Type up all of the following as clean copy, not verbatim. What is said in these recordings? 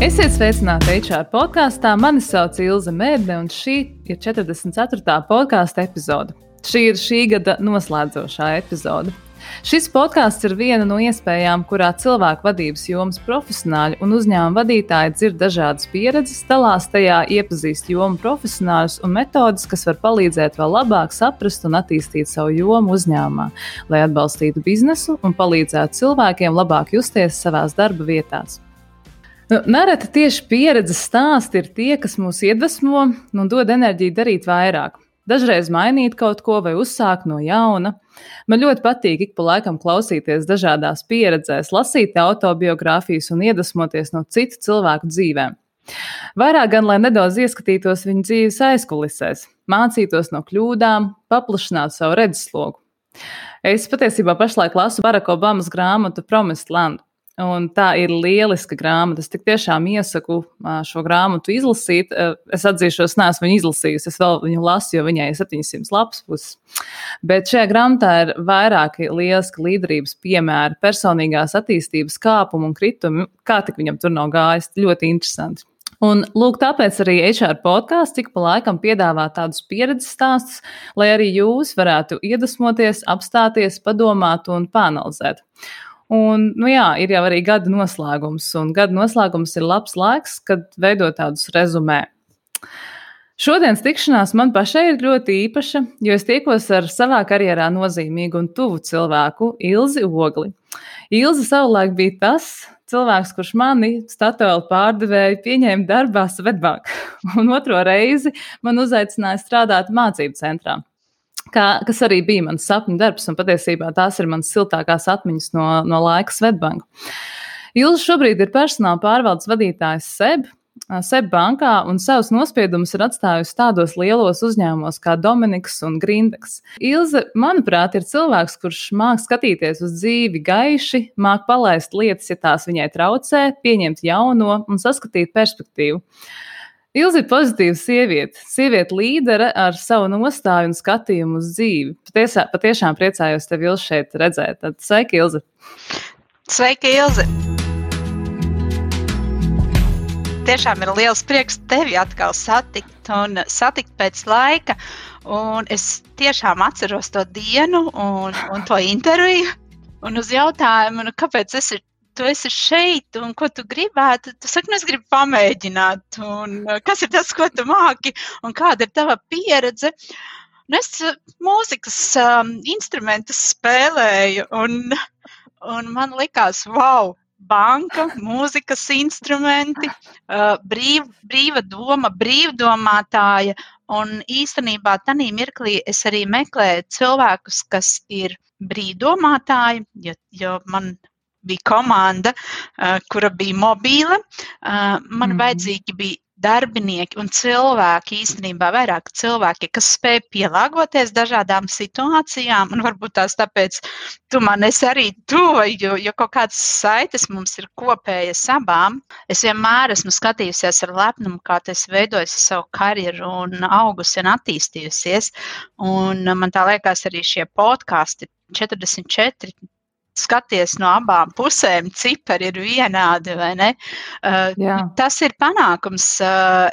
Esiet sveicināti HR podkāstā. Mani sauc Ilze Mēdne, un šī ir 44. podkāsta epizode. Šī ir šī gada noslēdzošā epizode. Šis podkāsts ir viena no iespējām, kurā cilvēku vadības jomas profesionāļi un uzņēmuma vadītāji dzird dažādas pieredzes, dalās tajā, iepazīst jomu profesionāļus un metodes, kas var palīdzēt vēl labāk saprast un attīstīt savu jomu uzņēmumā, lai atbalstītu biznesu un palīdzētu cilvēkiem labāk justies savās darba vietās. Nereti tieši pieredzes stāsti ir tie, kas mūs iedvesmo un dod enerģiju darīt vairāk. Dažreiz mainīt kaut ko vai uzsākt no jauna. Man ļoti patīk ik pa laikam klausīties dažādās pieredzēs, lasīt autobiogrāfijas un iedvesmoties no citu cilvēku dzīvēm. Vairāk gan, lai nedaudz ieskatītos viņu dzīves aizkulisēs, mācītos no kļūdām, paplašinātu savu redzeslogu. Es patiesībā pašlaik lasu Baracka Obamas grāmatu Promised Land. Un tā ir lieliska grāmata. Es tik tiešām iesaku šo grāmatu izlasīt. Es atzīšos, neesmu viņu izlasījusi. Es vēl viņu lasu, jo viņai ir 700 lapspuses. Bet šajā grāmatā ir vairāki lieliski līderības piemēri, personīgās attīstības kāpumu un kritumu, kā tik viņam tur nav gājis. Ļoti interesanti. Un lūk, tāpēc arī HR podkāsts tik pa laikam piedāvā tādus pieredzes stāstus, lai arī jūs varētu iedvesmoties, apstāties, padomāt un panalizēt. Un, ir jau arī gada noslēgums, un gada noslēgums ir labs laiks, kad veidot tādus rezumē. Šodienas tikšanās man pašai ir ļoti īpaša, jo es tiekos ar savā karjerā nozīmīgu un tuvu cilvēku Ilzi Ogli. Ilze savulaik bija tas cilvēks, kurš mani Statoil pārdevēju pieņēma darbā Swedbank, un otro reizi man uzaicināja strādāt mācību centrā. Kas arī bija mans sapņu darbs, un patiesībā tās ir manas siltākās atmiņas no laika Swedbank. Ilze šobrīd ir personāla pārvaldes vadītājs SEB bankā, un savus nospiedumus ir atstājusi tādos lielos uzņēmumos kā Domenikss un Grindeks. Ilze, manuprāt, ir cilvēks, kurš māk skatīties uz dzīvi gaiši, māk palaist lietas, ja tās viņai traucē, pieņemt jauno un saskatīt perspektīvu. Ilze ir pozitīva sieviete līdere ar savu nostāju un skatījumu uz dzīvi. Patiešām priecājos tevi, Ilze, šeit redzēt. Tad sveiki, Ilze! Sveiki, Ilze! Tiešām ir liels prieks tevi atkal satikt pēc laika. Un es tiešām atceros to dienu un to interviju un uz jautājumu, kāpēc tu esi šeit, un ko tu gribētu, tu saki, es gribu pamēģināt, un kas ir tas, ko tu māki, un kāda ir tava pieredze. Un es mūzikas instrumentus spēlēju, un man likās, wow, banka, mūzikas instrumenti, brīva doma, brīvdomātāja, un īstenībā tanī mirklī es arī meklēju cilvēkus, kas ir brīvdomātāji, jo man bija komanda, kura bija mobīla. Man vajadzīgi bija darbinieki un cilvēki, īstenībā vairāk cilvēki, kas spēja pielāgoties dažādām situācijām, un varbūt tās tāpēc tu man esi arī tuva, jo kaut kādas saites mums ir kopējas abām. Es vienmēr esmu skatījusies ar lepnumu, kā tu esi veidojusi savu karjeru un augusi un attīstījusies, un man tā liekas arī šie podkasti 44, skaties no abām pusēm, cipari ir vienādi, vai ne? Tas ir panākums,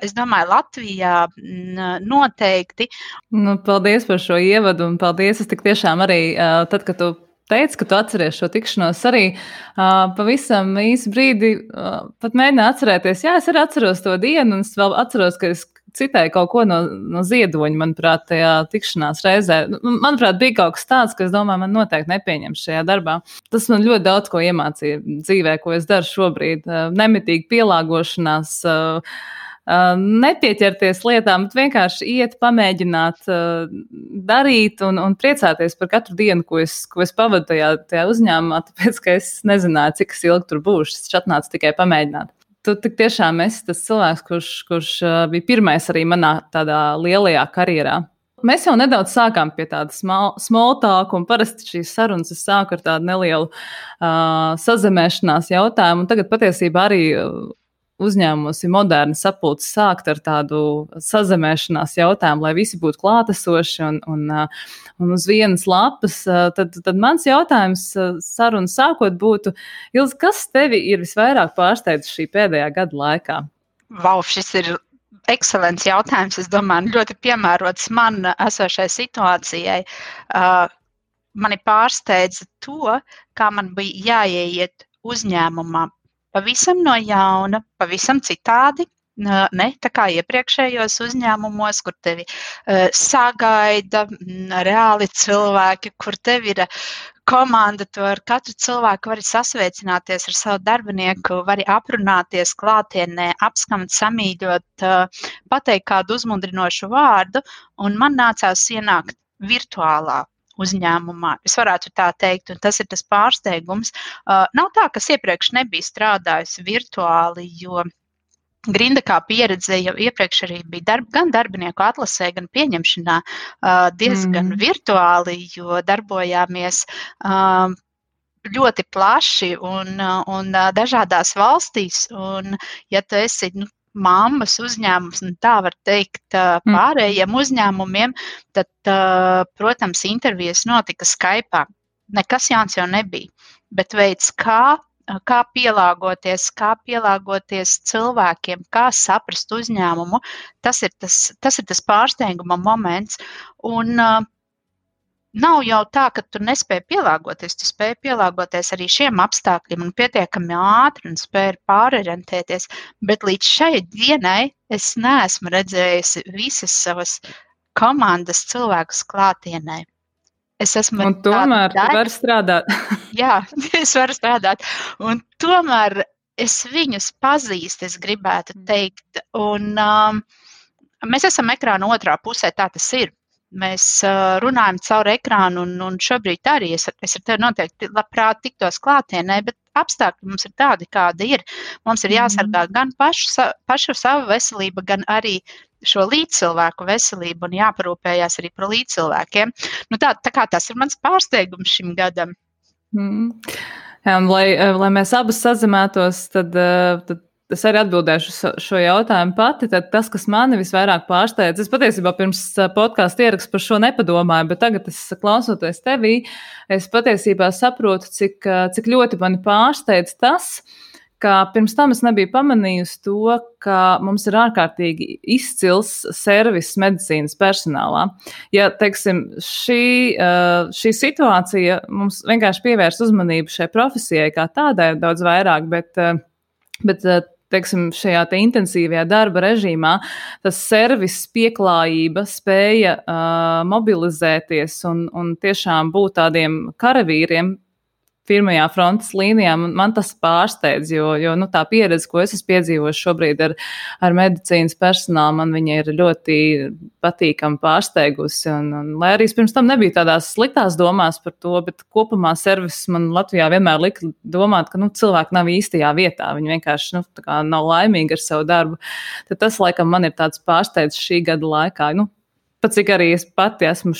es domāju, Latvijā noteikti. Paldies par šo ievadu un paldies. Es tik tiešām arī, tad, kad tu teici, ka tu atceries šo tikšanos, arī pavisam īsi brīdi pat mēģināju atcerēties. Jā, es arī atceros to dienu un es vēl atceros, ka es citēju kaut ko no ziedoņa, manuprāt, tajā tikšanās reizē. Manuprāt, bija kaut kas tāds, ka es domāju, man noteikti nepieņems šajā darbā. Tas man ļoti daudz ko iemācīja dzīvē, ko es daru šobrīd. Nemitīgi pielāgošanās, nepieķerties lietām, bet vienkārši iet, pamēģināt, darīt un priecāties par katru dienu, ko es pavadu tajā uzņēmumā, tāpēc, ka es nezināju, cik es ilgi tur būšu. Es atnācu tikai pamēģināt. Tu tik tiešām esi tas cilvēks, kurš bija pirmais arī manā tādā lielajā karjerā. Mēs jau nedaudz sākām pie tāda small talk, un parasti šīs sarunas es sāku ar tādu nelielu sazemēšanās jautājumu, un tagad patiesībā arī uzņēmumos ir moderni sapulces sākt ar tādu sazemēšanās jautājumu, lai visi būtu klātesoši un uz vienas lapas, tad mans jautājums sarunu sākot būtu, Ilze, kas tevi ir visvairāk pārsteidz šī pēdējā gada laikā? Vau, šis ir ekscelents jautājums, es domāju, ļoti piemērots man esošai situācijai. Mani pārsteidza to, kā man bija jāieiet uzņēmumā. Pavisam no jauna, pavisam citādi, ne tā kā iepriekšējos uzņēmumos, kur tevi sagaida reāli cilvēki, kur tevi ir komanda, tu ar katru cilvēku vari sasveicināties ar savu darbinieku, vari aprunāties klātienē, apskamt, samīļot, pateikt kādu uzmundrinošu vārdu, un man nācās ienākt virtuālā uzņēmumā. Es varētu tā teikt, un tas ir tas pārsteigums. Nav tā, kas iepriekš nebija strādājusi virtuāli, jo Grindekā pieredze jau iepriekš arī bija gan darbinieku atlasē, gan pieņemšanā diezgan virtuāli, jo darbojāmies ļoti plaši un dažādās valstīs. Un, ja tu esi, mammas uzņēmums, un tā var teikt pārējiem uzņēmumiem, tad, protams, intervijas notika Skype'ā. Nekas jauns jau nebija, bet veids, kā pielāgoties cilvēkiem, kā saprast uzņēmumu, tas ir tas pārsteiguma moments. Un nav jau tā, ka tu nespēji pielāgoties, tu spēji pielāgoties arī šiem apstākļiem un pietiekami ātri un spēji pārorientēties, bet līdz šai dienai es neesmu redzējusi visas savas komandas cilvēkus klātienē. Es esmu un tomēr tu vari strādāt. Jā, es varu strādāt. Un tomēr es viņus pazīstu, es gribētu teikt. Un mēs esam ekrāna otrā pusē, tā tas ir. Mēs runājam caur ekrānu, un šobrīd arī es ar tevi noteikti labprāt tiktos klātienē, bet apstākļi mums ir tādi, kādi ir. Mums ir jāsargā gan pašu savu veselību, gan arī šo līdzcilvēku veselību, un jāparūpējās arī par līdzcilvēkiem. Nu tā kā tas ir mans pārsteigums šim gadam. Jā, un lai mēs abas sazemētos, tad es arī atbildēšu šo jautājumu pati, tad tas, kas mani visvairāk pārsteidz, es patiesībā pirms podkāsta ierakstu par šo nepadomāju, bet tagad es klausoties tevī, es patiesībā saprotu, cik ļoti mani pārsteidz tas, ka pirms tam es nebiju pamanījusi to, ka mums ir ārkārtīgi izcils servis medicīnas personālā. Ja, teiksim, šī situācija mums vienkārši pievērs uzmanību šai profesijai kā tādai daudz vairāk, bet teiksim, šajā te intensīvajā darba režīmā tas serviss pieklājība spēja mobilizēties un tiešām būt tādiem karavīriem pirmajā frontes līnijā, man tas pārsteidz, jo tā pieredze, ko es esmu piedzīvojis šobrīd ar medicīnas personālu, man viņa ir ļoti patīkami pārsteigusi, un lai arī pirms tam nebija tādās sliktās domās par to, bet kopumā serviss man Latvijā vienmēr lika domāt, ka cilvēki nav īstajā vietā, viņi vienkārši nav laimīgi ar savu darbu, tad tas laikam man ir tāds pārsteidz šī gada laikā, pat cik arī es pati esmu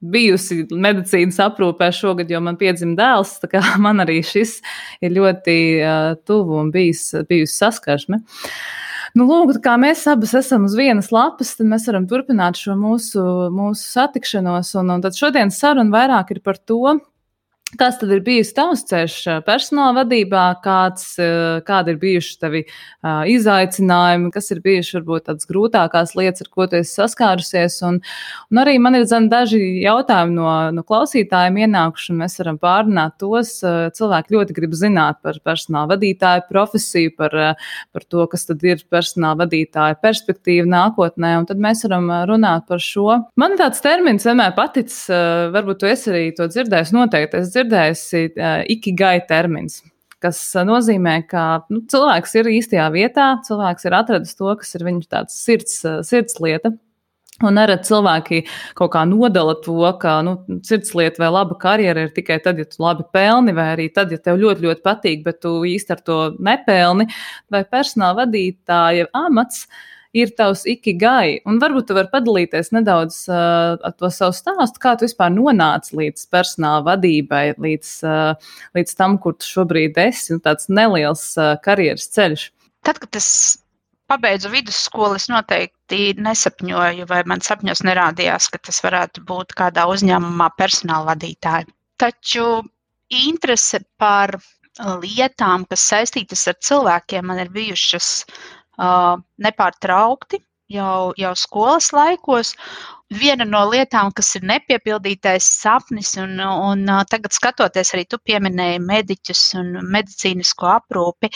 bijusi medicīnas aprūpē šogad, jo man piedzima dēls, tā kā man arī šis ir ļoti tuvu un bijusi saskarsme. Nu, lūk, kā mēs abas esam uz vienas lapas, tad mēs varam turpināt šo mūsu satikšanos, un tad šodien saruna vairāk ir par to, kas tad ir bijusi tavs ceļš personāla vadībā, kādi ir bijuši tavi izaicinājumi, kas ir bijuši varbūt tādas grūtākās lietas, ar ko tu esi saskārusies, un arī man ir daži jautājumi no klausītājiem ienākuši, un mēs varam pārrunāt tos. Cilvēki ļoti grib zināt par personāla vadītāju profesiju, par to, kas tad ir personāla vadītāja perspektīva nākotnē, un tad mēs varam runāt par šo. Man tāds termins vienmēr paticis, varbūt tu esi arī to dzirdējis noteikti, dzirdējusi ikigai termins, kas nozīmē, ka cilvēks ir īstajā vietā, cilvēks ir atradis to, kas ir viņu tāds sirds lieta, un arī cilvēki kaut kā nodala to, ka sirds lieta vai laba karjera ir tikai tad, ja tu labi pelni, vai arī tad, ja tev ļoti, ļoti patīk, bet tu īsti ar to nepelni, vai personāla vadītāja amats ir tavs ikigai, un varbūt tu vari padalīties nedaudz ar to savu stāstu, kā tu vispār nonāci līdz personāla vadībai, līdz tam, kur tu šobrīd esi, tāds neliels karjeras ceļš. Tad, kad es pabeidzu vidusskolu, es noteikti nesapņoju, vai man sapņos nerādījās, ka tas varētu būt kādā uzņēmumā personāla vadītāja. Taču interese par lietām, kas saistītas ar cilvēkiem, man ir bijušas nepārtraukti jau skolas laikos. Viena no lietām, kas ir nepiepildītais sapnis, un tagad skatoties, arī tu pieminēji mediķus un medicīnisko aprūpi,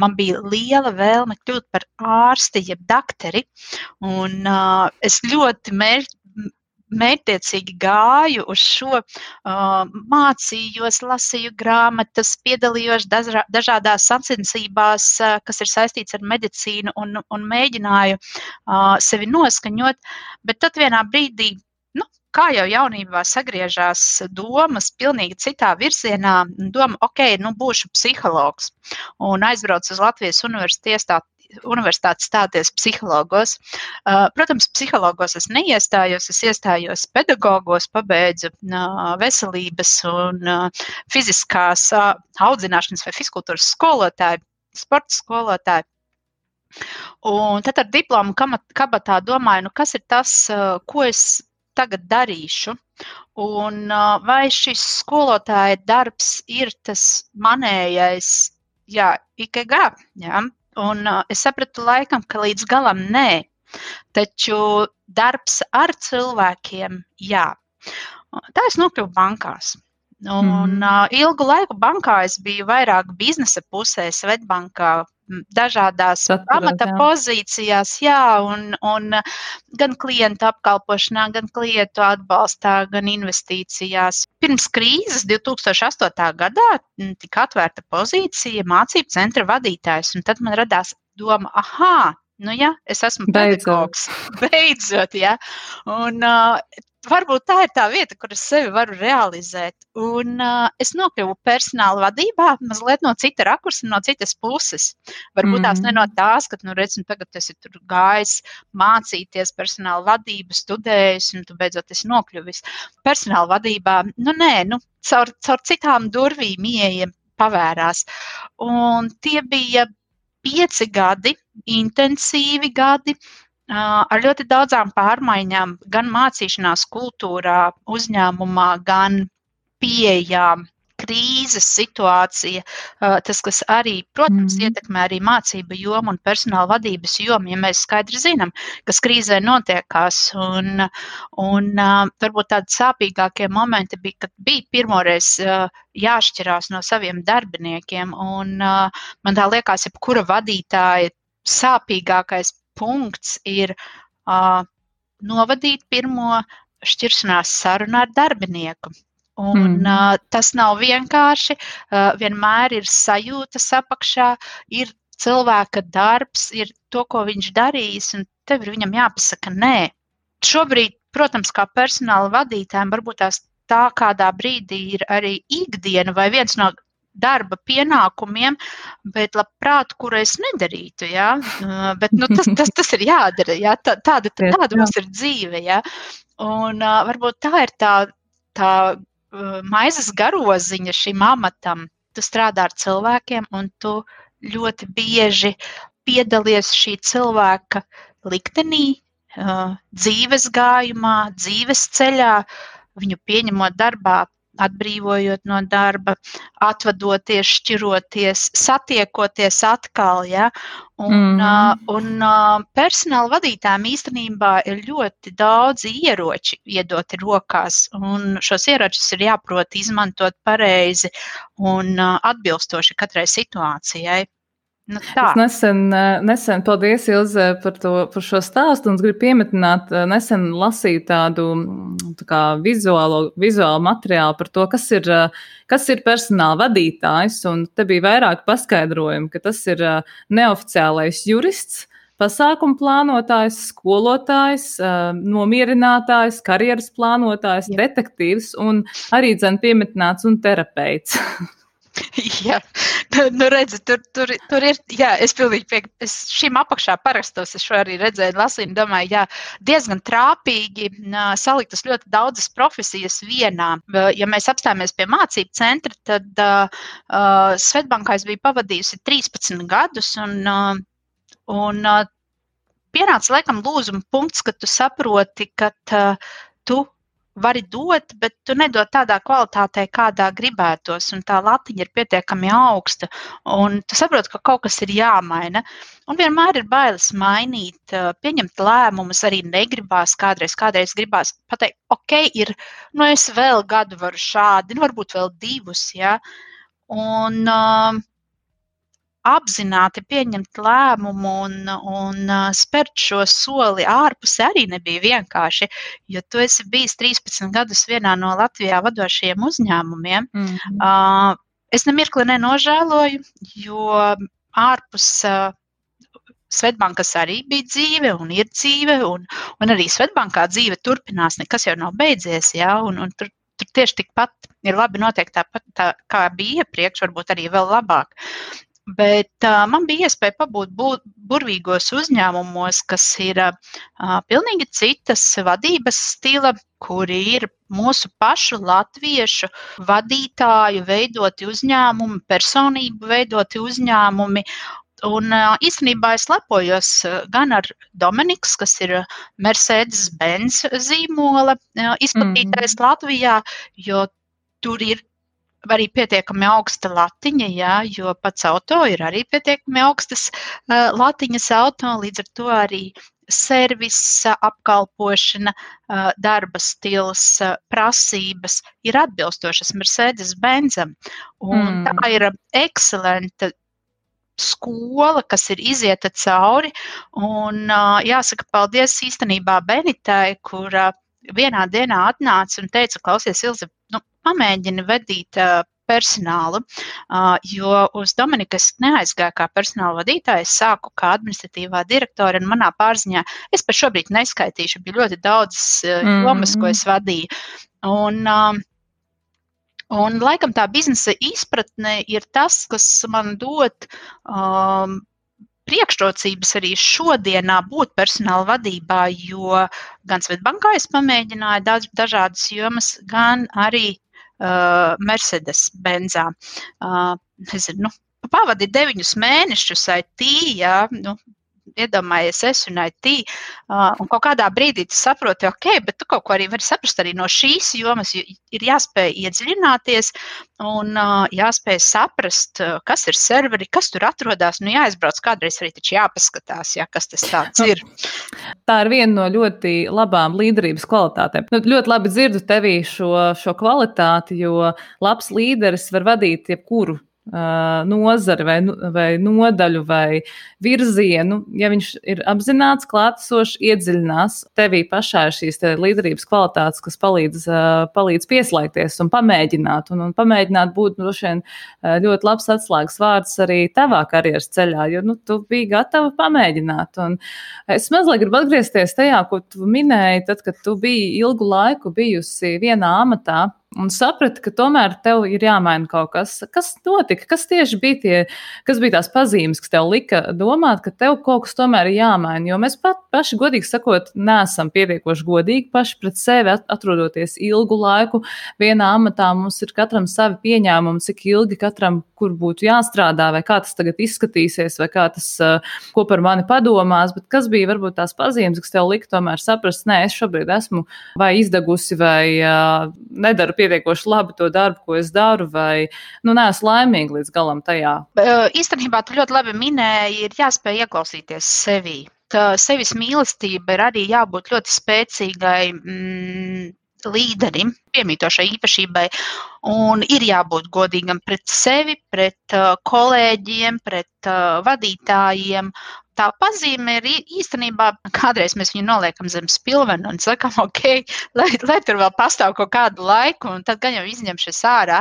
man bija liela vēlme kļūt par ārsti jeb dakteri, un es ļoti mērķtiecīgi gāju uz šo, mācījos, lasīju grāmatas, piedalījos dažādās sacensībās, kas ir saistīts ar medicīnu, un mēģināju sevi noskaņot, bet tad vienā brīdī, kā jau jaunībā sagriežās domas pilnīgi citā virzienā, doma, būšu psihologs, un aizbraucu uz Latvijas universitāti stāties psihologos. Protams, psihologos es neiestājos, es iestājos pedagogos, pabeidzu veselības un fiziskās audzināšanas vai fiziskultūras skolotāju, sporta skolotāju. Un tad ar diplomu kabatā domāju, kas ir tas, ko es tagad darīšu, un vai šis skolotāja darbs ir tas manējais, ikegā, un es sapratu laikam, ka līdz galam nē, taču darbs ar cilvēkiem, Tā es nokļuvu bankās. Un ilgu laiku bankā es biju vairāk biznesa pusē, Swedbankā, dažādās amata pozīcijās, un gan klientu apkalpošanā, gan klientu atbalstā, gan investīcijās. Pirms krīzes 2008. gadā tika atvērta pozīcija mācību centra vadītājs, un tad man radās doma, es esmu pedagogs. Beidzot, un varbūt tā ir tā vieta, kur es sevi varu realizēt. Un es nokļuvu personāla vadībā mazliet no cita rakursa, no citas puses. Varbūt tās ne no tās, ka, tagad tu esi tur gājis mācīties personāla vadību, studējis, un tu beidzot esi nokļuvis personāla vadībā. Caur citām durvīm ieejam pavērās. Un tie bija 5 gadi, intensīvi gadi, ar ļoti daudzām pārmaiņām, gan mācīšanās kultūrā, uzņēmumā, gan pieejā, krīzes situācija, tas, kas arī, protams, ietekmē arī mācību jomu un personāla vadības jomu, ja mēs skaidri zinām, kas krīzē notiekās, un varbūt tādi sāpīgākie momenti bija, kad bija pirmoreiz jāšķirās no saviem darbiniekiem, un man tā liekas, jebkura vadītāja sāpīgākais punkts ir novadīt pirmo šķiršanās sarunu ar darbinieku. Un tas nav vienkārši, vienmēr ir sajūtas apakšā, ir cilvēka darbs, ir to, ko viņš darīs, un tev ir viņam jāpasaka nē. Šobrīd, protams, kā personāla vadītājiem, varbūt tā kādā brīdī ir arī ikdiena vai viens no darba pienākumiem, bet labprāt, kuru es nedarītu, bet tas ir jādara, tāda mums ir dzīve, un varbūt tā ir tā maizes garoziņa šim amatam, tu strādā ar cilvēkiem, un tu ļoti bieži piedalies šī cilvēka liktenī, dzīves gājumā, dzīves ceļā, viņu pieņemot darbā, atbrīvojot no darba, atvadoties, šķiroties, satiekoties atkal, un personāla vadītājiem īstenībā ir ļoti daudzi ieroči iedoti rokās, un šos ieročus ir jāprot izmantot pareizi un atbilstoši katrai situācijai. Es nesen paldies, Ilze, par šo stāstu, un es gribu piemetināt, nesen lasīju tādu vizuālu materiālu par to, kas ir personāla vadītājs, un te bija vairāk paskaidrojumi, ka tas ir neoficiālais jurists, pasākumu plānotājs, skolotājs, nomierinātājs, karjeras plānotājs, detektīvs un arī, piemēram, piemetināts un terapeits. Jā, nu redzi, tur ir, jā, es pilnīgi es šim apakšā parastos, es šo arī redzēju, lasīju un domāju, jā, diezgan trāpīgi saliktas ļoti daudzas profesijas vienā. Ja mēs apstāmies pie mācību centra, tad Swedbankā es biju pavadījusi 13 gadus un pienāca laikam lūzuma punkts, ka tu saproti, ka tu vari dot, bet tu nedod tādā kvalitātē, kādā gribētos, un tā latiņa ir pietiekami augsta, un tu saproti, ka kaut kas ir jāmaina, un vienmēr ir bailes mainīt, pieņemt lēmumus, arī negribās, kādreiz gribās pateikt, ok, ir, nu es vēl gadu varu šādi, nu varbūt vēl divus, ja, un apzināti pieņemt lēmumu un spērt šo soli ārpusē arī nebija vienkārši, jo tu esi bijis 13 gadus vienā no Latvijā vadošajiem uzņēmumiem. Mm-hmm. Es nemirkli nenožēloju, jo ārpus Swedbankas arī bija dzīve un ir dzīve, un arī Swedbankā dzīve turpinās, nekas jau nav beidzies, ja, un tur tieši tikpat ir labi notiek tā, kā bija iepriekš, varbūt arī vēl labāk. Bet man bija iespēja pabūt burvīgos uzņēmumos, kas ir pilnīgi citas vadības stila, kuri ir mūsu pašu latviešu vadītāju veidoti uzņēmumi, personību veidoti uzņēmumi. Un īstenībā es lepojos gan ar Domenikss, kas ir Mercedes-Benz zīmola izplatītais Latvijā, jo tur ir arī pietiekami augsta latiņa, jā, jo pats auto ir arī pietiekami augstas latiņas auto, līdz ar to arī servisa, apkalpošana, darba stils, prasības ir atbilstošas Mercedes-Benzam. Un tā ir ekscelenta skola, kas ir izieta cauri, un jāsaka paldies īstenībā Benitai, kura vienā dienā atnāca un teica, klausies, Ilze, pamēģini vadīt personālu, jo uz Domenikas neaizgāju kā personāla vadītāja, es sāku kā administratīvā direktora, un manā pārziņā, es par šobrīd neskaitīšu, bija ļoti daudz jomas, ko es vadīju. Un laikam tā biznesa izpratne ir tas, kas man dod priekšrocības arī šodienā būt personāla vadībā, jo gan Swedbankā es pamēģināju dažādas jomas, gan arī Mercedes-Benzā. Pavadīju 9 mēnešus IT, jā, iedomājies es un IT, un kaut kādā brīdī tu saproti, ok, bet tu kaut ko arī vari saprast arī no šīs jomas, ir jāspēj iedziļināties un jāspēj saprast, kas ir serveri, kas tur atrodas, nu jāizbrauc kādreiz arī taču jāpaskatās, jā, kas tas tāds ir. Tā ir viena no ļoti labām līderības kvalitātēm. Nu, ļoti labi dzirdu tevī šo kvalitāti, jo labs līderis var vadīt jebkuru nozari vai nodaļu vai virzienu, ja viņš ir apzināts, klātesošs, iedziļinās. Tevī pašā ir šīs līderības kvalitātes, kas palīdz pieslēgties un pamēģināt. Un pamēģināt būt ļoti labs atslēgas vārds arī tavā karjeras ceļā, jo tu biji gatava pamēģināt. Un es mazliet gribu atgriezties tajā, ko tu minēji, tad, kad tu biji ilgu laiku bijusi vienā amatā, un saprati, ka tomēr tev ir jāmaina kaut kas. Kas notika? Kas tieši bija kas bija tās pazīmes, kas tev lika domāt, ka tev kaut kas tomēr ir jāmaina? Jo mēs paši, godīgi sakot, neesam pietiekoši godīgi paši pret sevi atrodoties ilgu laiku. Vienā amatā mums ir katram savi pieņēmumi, cik ilgi katram, kur būtu jāstrādā, vai kā tas tagad izskatīsies, vai kā tas, ko par mani padomās. Bet kas bija varbūt tās pazīmes, kas tev lika tomēr saprast, nē, es šobrīd esmu vai izdegusi, vai nedaru pietiekoši labi to darbu, ko es daru, vai neesmu laimīgi līdz galam tajā. Īstenībā, tu ļoti labi minēji, ir jāspēj ieklausīties sevī. Tā sevis mīlestība ir arī jābūt ļoti spēcīgai līderim, piemītošai īpašībai, un ir jābūt godīgam pret sevi, pret kolēģiem, pret vadītājiem. Tā pazīme ir īstenībā, kādreiz mēs viņu noliekam zem spilvenu un sakam, ok, lai tur vēl pastāv kaut kādu laiku, un tad gan jau izņemšies ārā.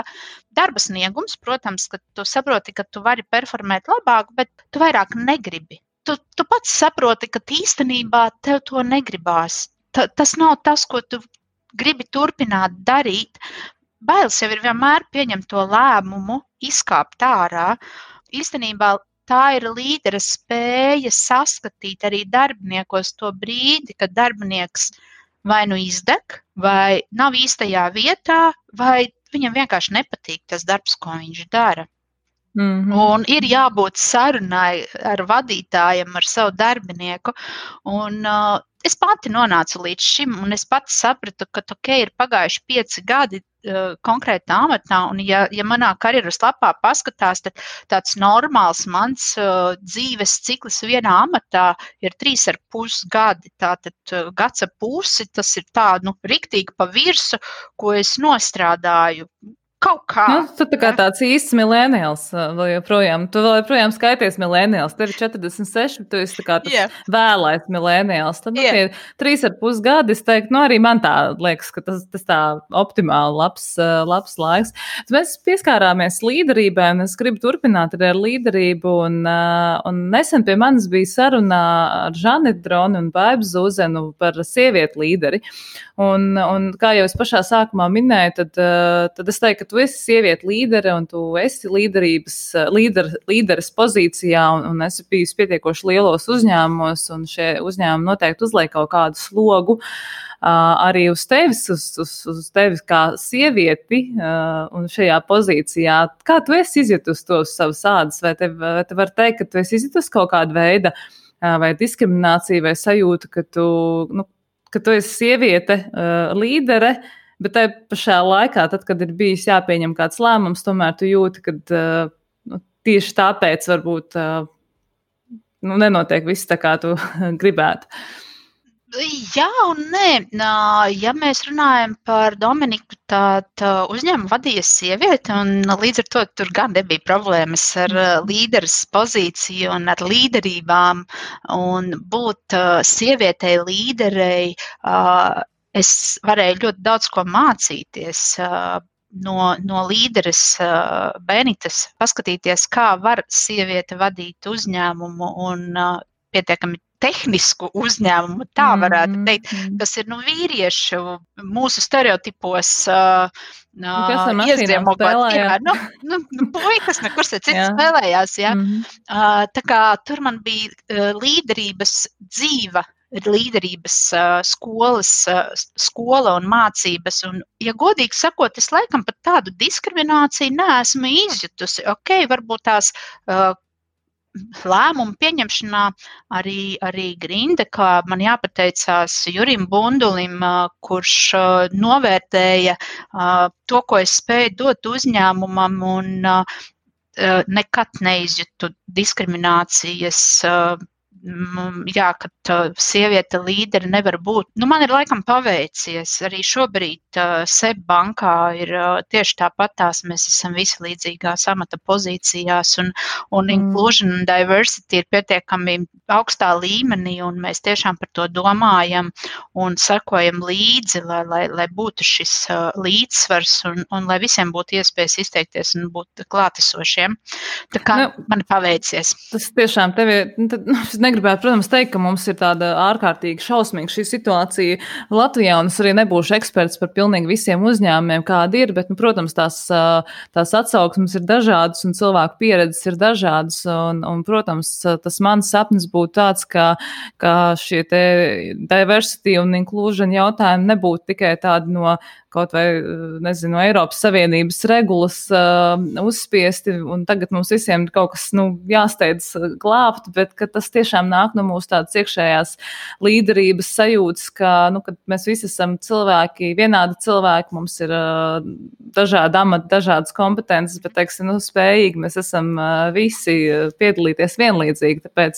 Darba sniegums, protams, ka tu saproti, ka tu vari performēt labāk, bet tu vairāk negribi. Tu pats saproti, ka īstenībā tev to negribās. Tas nav tas, ko tu gribi turpināt darīt. Bailes jau ir vienmēr pieņemt to lēmumu, izkāpt ārā, īstenībā tā ir līdera spēja saskatīt arī darbiniekos to brīdi, kad darbinieks vai nu izdeg, vai nav īstajā vietā, vai viņam vienkārši nepatīk tas darbs, ko viņš dara. Mm-hmm. Un ir jābūt sarunai ar vadītājiem, ar savu darbinieku. Un es pati nonācu līdz šim, un es pati sapratu, ka ir pagājuši 5 gadi konkrētā amatā, un ja manā karjeras lapā paskatās, tad tāds normāls mans dzīves ciklis vienā amatā ir 3,5 gadi. Tātad gads ap pusi, tas ir tā, riktīgi pa virsu, ko es nostrādāju. Kaut kā. Tu kā tāds īsts milenials vēl joprojām. Tu vēl joprojām skaities milenials. Tev ir 46, tu esi kā tas vēlais milenials. Tad tie 3,5 gadi, es teiktu, arī man tā liekas, ka tas tā optimāli labs laiks. Mēs pieskārāmies līderībai, un es gribu turpināt arī ar līderību. Un nesen pie manis bija sarunā ar Žani Droni un Baibu Zuzenu par sievietu līderi. Un kā jau es pašā sākumā minēju, tad es teiktu, ka tu esi sievieta līdere un tu esi līderes pozīcijā un esi bijusi pietiekoši lielos uzņēmumos, un šie uzņēmumi noteikti uzliek kaut kādu slogu arī uz tevis kā sievieti un šajā pozīcijā. Kā tu esi izjutusi to uz savas ādas? Vai te var teikt, ka tu esi izjutusi kaut kādu veidu vai diskrimināciju vai sajūtu, ka tu esi sieviete līdere? Bet tai pašā laikā, tad, kad ir bijis jāpieņem kāds lēmums, tomēr tu jūti, ka tieši tāpēc varbūt nenotiek viss tā, kā tu gribētu. Jā un nē. Ja mēs runājam par Domeniku, tad uzņēmuma vadīja sievieti, un līdz ar to tur gan nebija problēmas ar līderes pozīciju un ar līderībām, un būt sievietei līderei. Es varēju ļoti daudz ko mācīties no līderes Benitas, paskatīties, kā var sieviete vadīt uzņēmumu un pietiekami tehnisku uzņēmumu, tā varētu teikt, kas ir vīriešu mūsu stereotipos ieziemogot. Jā, puikas nekur cits spēlējās. Jā. Tā kā tur man bija līderības dzīva. Ir līderības skola un mācības. Un, ja godīgi sakot, es laikam pat tādu diskrimināciju neesmu izjutusi. Okay, varbūt tās lēmumu pieņemšanā arī Grindekā man jāpateicās Jurim Bundulim, kurš novērtēja to, ko es spēju dot uzņēmumam un nekad neizjutu diskriminācijas kad sieviete līderi nevar būt. Man ir laikam paveicies. Arī šobrīd SEB bankā ir tieši tāpatās. Mēs esam visi līdzīgās amata pozīcijās un inclusion and diversity ir pietiekami augstā līmenī, un mēs tiešām par to domājam un sekojam līdzi, lai būtu šis līdzsvars un lai visiem būtu iespējas izteikties un būt klātesošiem. Tā kā man ir paveicies. Tas tiešām tevi... Gribētu, protams, teikt, ka mums ir tāda ārkārtīgi šausmīga šī situācija Latvijā, un es arī nebūšu eksperts par pilnīgi visiem uzņēmumiem, kāda ir, bet, protams, tās atsauksmes ir dažādas, un cilvēku pieredzes ir dažādas, un protams, tas mans sapnis būtu tāds, ka šie te diversity un inclusion jautājumi nebūtu tikai tādi no kaut vai, nezinu, Eiropas Savienības regulas uzspiesti, un tagad mums visiem kaut kas, jāsteidz glābt, bet ka tas tiešām nāk no mūsu tādas iekšējās līderības sajūtas, ka, kad mēs visi esam cilvēki, vienādi cilvēki, mums ir dažādi amati, dažādas kompetences, bet, teiksim, spējīgi mēs esam visi piedalīties vienlīdzīgi, tāpēc,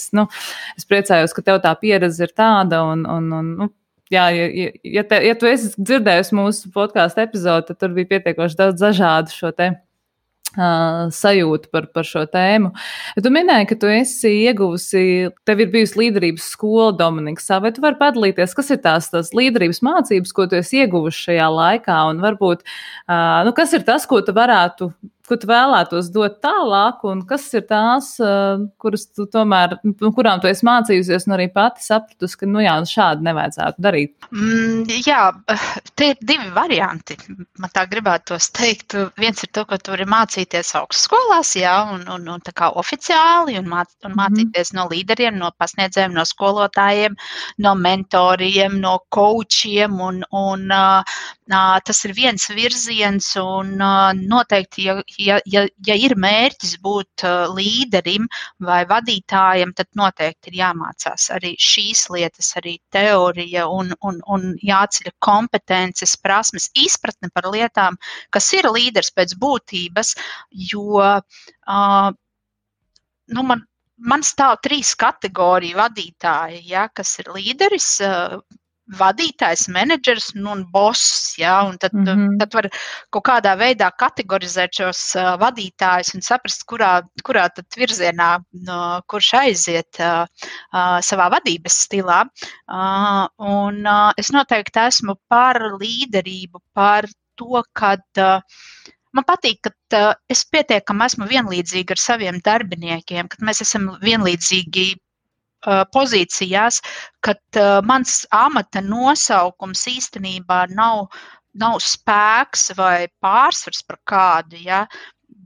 es priecājos, ka tev tā pieredze ir tāda, un jā, ja tu esi dzirdējusi mūsu podkāstu epizodu, tad tur bija pietiekoši daudz dažādu šo te sajūtu par šo tēmu. Tu minēji, ka tu esi ieguvusi, tev ir bijusi līderības skola Domeniksā, vai tu vari padalīties, kas ir tās līderības mācības, ko tu esi ieguvusi šajā laikā, un varbūt, kas ir tas, ko tu varētu ko tu vēlētos dot tālāk, un kas ir tās, kuras tu tomēr, kurām tu esi mācījusies, un arī pati sapratusi, ka, nu jā, šādi nevajadzētu darīt? Jā, tie ir divi varianti. Man tā gribētu tos teikt. Viens ir to, ka tu vari mācīties augstskolās, jā, un tā kā oficiāli, un mācīties no līderiem, no pasniedzējiem, no skolotājiem, no mentoriem, no coachiem, un tas ir viens virziens, un noteikti, ja ir mērķis būt līderim vai vadītājam, tad noteikti ir jāmācās arī šīs lietas, arī teorija un jāceļ kompetences, prasmes, izpratne par lietām, kas ir līderis pēc būtības, jo man stāv trīs kategoriju vadītāji, ja, kas ir līderis, vadītājs, menedžers un boss, ja, un tad var kaut kādā veidā kategorizēt šos vadītājus un saprast, kurā tad virzienā, kurš aiziet savā vadības stilā, un es noteikti esmu par līderību, par to, kad man patīk, ka es pietiekami esmu vienlīdzīga ar saviem darbiniekiem, kad mēs esam vienlīdzīgi pozīcijās, kad mans amata nosaukums īstenībā nav spēks vai pārsvars par kādu, ja,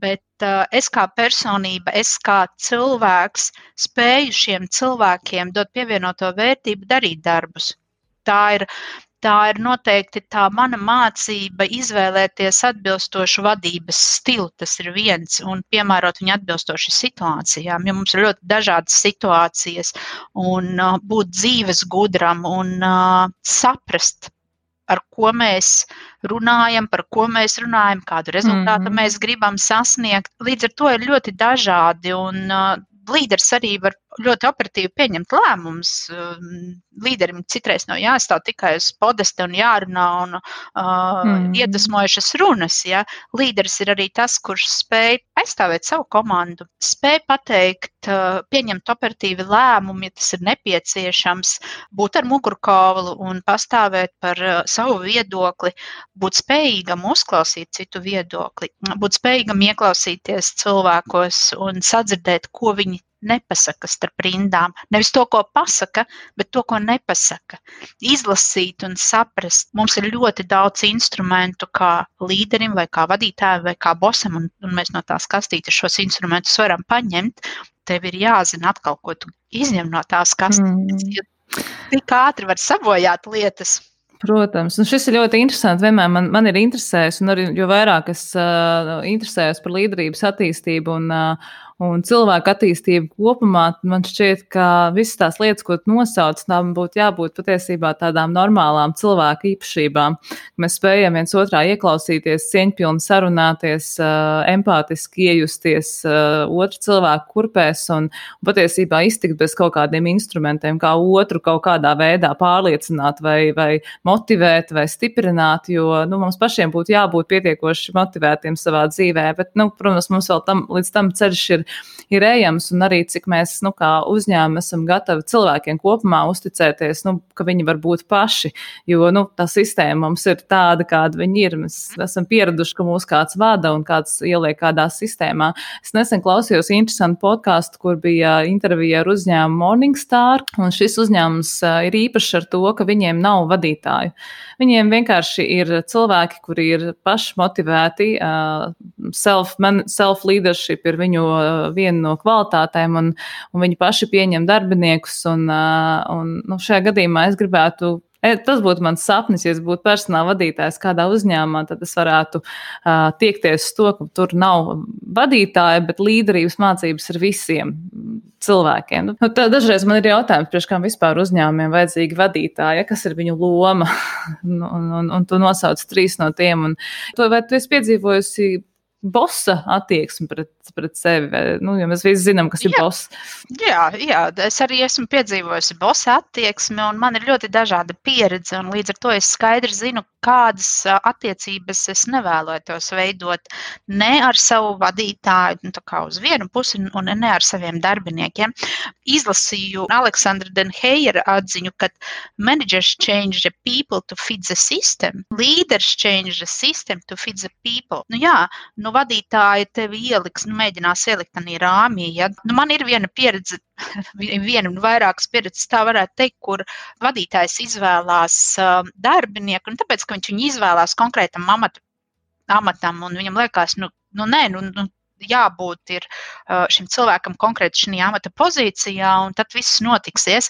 bet es kā personība, es kā cilvēks spēju šiem cilvēkiem dot pievienoto vērtību, darīt darbus. Tā ir noteikti tā mana mācība izvēlēties atbilstošu vadības stilu, tas ir viens, un piemērot viņu atbilstoši situācijām, jo mums ir ļoti dažādas situācijas, un būt dzīves gudram un saprast, ar ko mēs runājam, par ko mēs runājam, kādu rezultātu mēs gribam sasniegt. Līdz ar to ir ļoti dažādi, un līderis arī var ļoti operatīvi pieņemt lēmumus. Līderim citreiz nav jāstāv tikai uz podesta un jārunā un iedvesmojušas runas. Ja. Līderis ir arī tas, kurš spēj aizstāvēt savu komandu, spēj pateikt, pieņemt operatīvi lēmumi, ja tas ir nepieciešams, būt ar mugurkaulu un pastāvēt par savu viedokli, būt spējīgam uzklausīt citu viedokli, būt spējīgam ieklausīties cilvēkos un sadzirdēt, ko viņi nepasaka starp rindām. Nevis to, ko pasaka, bet to, ko nepasaka. Izlasīt un saprast. Mums ir ļoti daudz instrumentu kā līderim vai kā vadītājiem vai kā bosam, un mēs no tās kastītes šos instrumentus varam paņemt. Tev ir jāzina atkal, ko tu izņem no tās kastītes. Tik ātri var sabojāt lietas. Protams, un šis ir ļoti interesanti, vienmēr man ir interesējis, un arī jo vairāk es interesējos par līderības attīstību un cilvēku attīstību kopumā, man šķiet, ka visas tās lietas, ko nosauc, tam būtu jābūt patiesībā tādām normālām cilvēku īpašībām. Mēs spējam viens otrā ieklausīties, cieņpilni sarunāties, empātiski iejusties otru cilvēku kurpēs un patiesībā iztikt bez kaut kādiem instrumentiem, kā otru kaut kādā veidā pārliecināt vai motivēt vai stiprināt, jo mums pašiem būtu jābūt pietiekoši motivētiem savā dzīvē, bet, protams, mums vēl līdz tam ceļš ir ejams, un arī cik mēs, kā uzņēmumi, esam gatavi cilvēkiem kopumā uzticēties, ka viņi var būt paši, jo, tā sistēma mums ir tāda, kāda viņi ir. Mēs esam pieraduši, ka mūs kāds vada un kāds ieliek kādā sistēmā. Es nesen klausījos interesantu podcastu, kur bija intervija ar uzņēmumu Morningstar, un šis uzņēmums ir īpašs ar to, ka viņiem nav vadītāju. Viņiem vienkārši ir cilvēki, kuri ir paši motivēti, self-leadership ir viņu viena no kvalitātēm, un viņi paši pieņem darbiniekus, un šajā gadījumā es gribētu, tas būtu mans sapnis, ja es būtu personāla vadītājs kādā uzņēmumā, tad es varētu tiekties uz to, ka tur nav vadītāja, bet līderības mācības ir visiem cilvēkiem. Dažreiz man ir jautājums, priekš kām vispār uzņēmumiem vajadzīgi vadītāja, kas ir viņu loma, un tu nosauc trīs no tiem, un to, vai tu esi piedzīvojusi bossa attieksmi pret sevi, jo mēs visi zinām, kas ir boss. Jā, es arī esmu piedzīvojusi bossa attieksmi, un man ir ļoti dažāda pieredze, un līdz ar to es skaidri zinu, kādas attiecības es nevēlētos veidot ne ar savu vadītāju, tā kā uz vienu pusi, un ne ar saviem darbiniekiem. Izlasīju Aleksandra Denheira atziņu, ka managers change the people to fit the system, leaders change the system to fit the people. Nu jā, nu vadītāji tevi ieliks, nu mēģinās ielikt anī rāmī, ja? Nu man ir viena pieredze, viena un vairākas pieredzes, tā varētu teikt, kur vadītājs izvēlās darbinieku, un tāpēc, ka viņš viņu izvēlās konkrētam amatam, un viņam liekas, nu, jābūt ir šim cilvēkam konkrēti šī amata pozīcijā, un tad viss notiksies.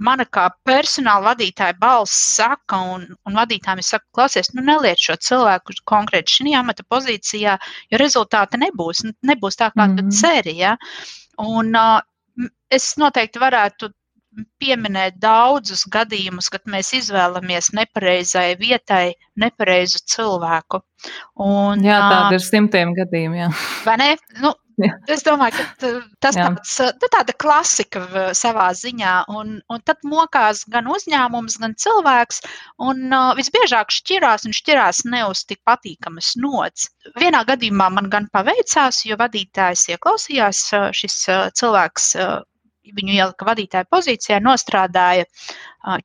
Mana kā personāla vadītāja balss saka, un vadītājiem es saku, klausies, nu neliec šo cilvēku konkrēti šī amata pozīcijā, jo rezultāti nebūs tā, kā tu ceri, ja? Un es noteikti varētu pieminēt daudzus gadījumus, kad mēs izvēlamies nepareizai vietai nepareizu cilvēku. Un, jā, tāda ir simtiem gadījumu, jā. Vai ne? Nu, jā. Es domāju, ka tas tāda klasika savā ziņā, un tad mokās gan uzņēmums, gan cilvēks, un visbiežāk šķirās neuz tik patīkamas nots. Vienā gadījumā man gan paveicās, jo vadītājs ieklausījās, šis cilvēks viņu ielika vadītāja pozīcijā, nostrādāja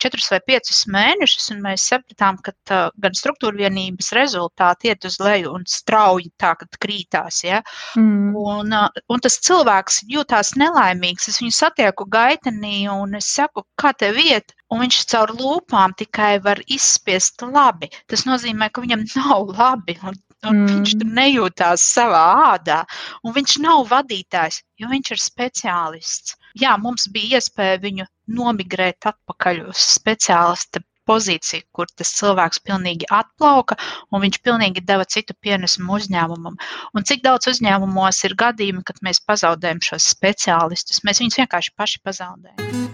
4 vai 5 mēnešus, un mēs sapratām, ka gan struktūra vienības rezultāti iet uz leju un strauji tā, kad krītās. Ja? Un tas cilvēks jūtās nelaimīgs. Es viņu satieku gaitenī, un es saku, kā tev iet? Un viņš caur lūpām tikai var izspiest labi. Tas nozīmē, ka viņam nav labi, un viņš tur nejūtās savā ādā, un viņš nav vadītājs, jo viņš ir speciālists. Jā, mums bija iespēja viņu nomigrēt atpakaļ uz speciālista pozīciju, kur tas cilvēks pilnīgi atplauka, un viņš pilnīgi deva citu pienesumu uzņēmumam. Un cik daudz uzņēmumos ir gadījumi, kad mēs pazaudējam šos speciālistus, mēs viņus vienkārši paši pazaudējam.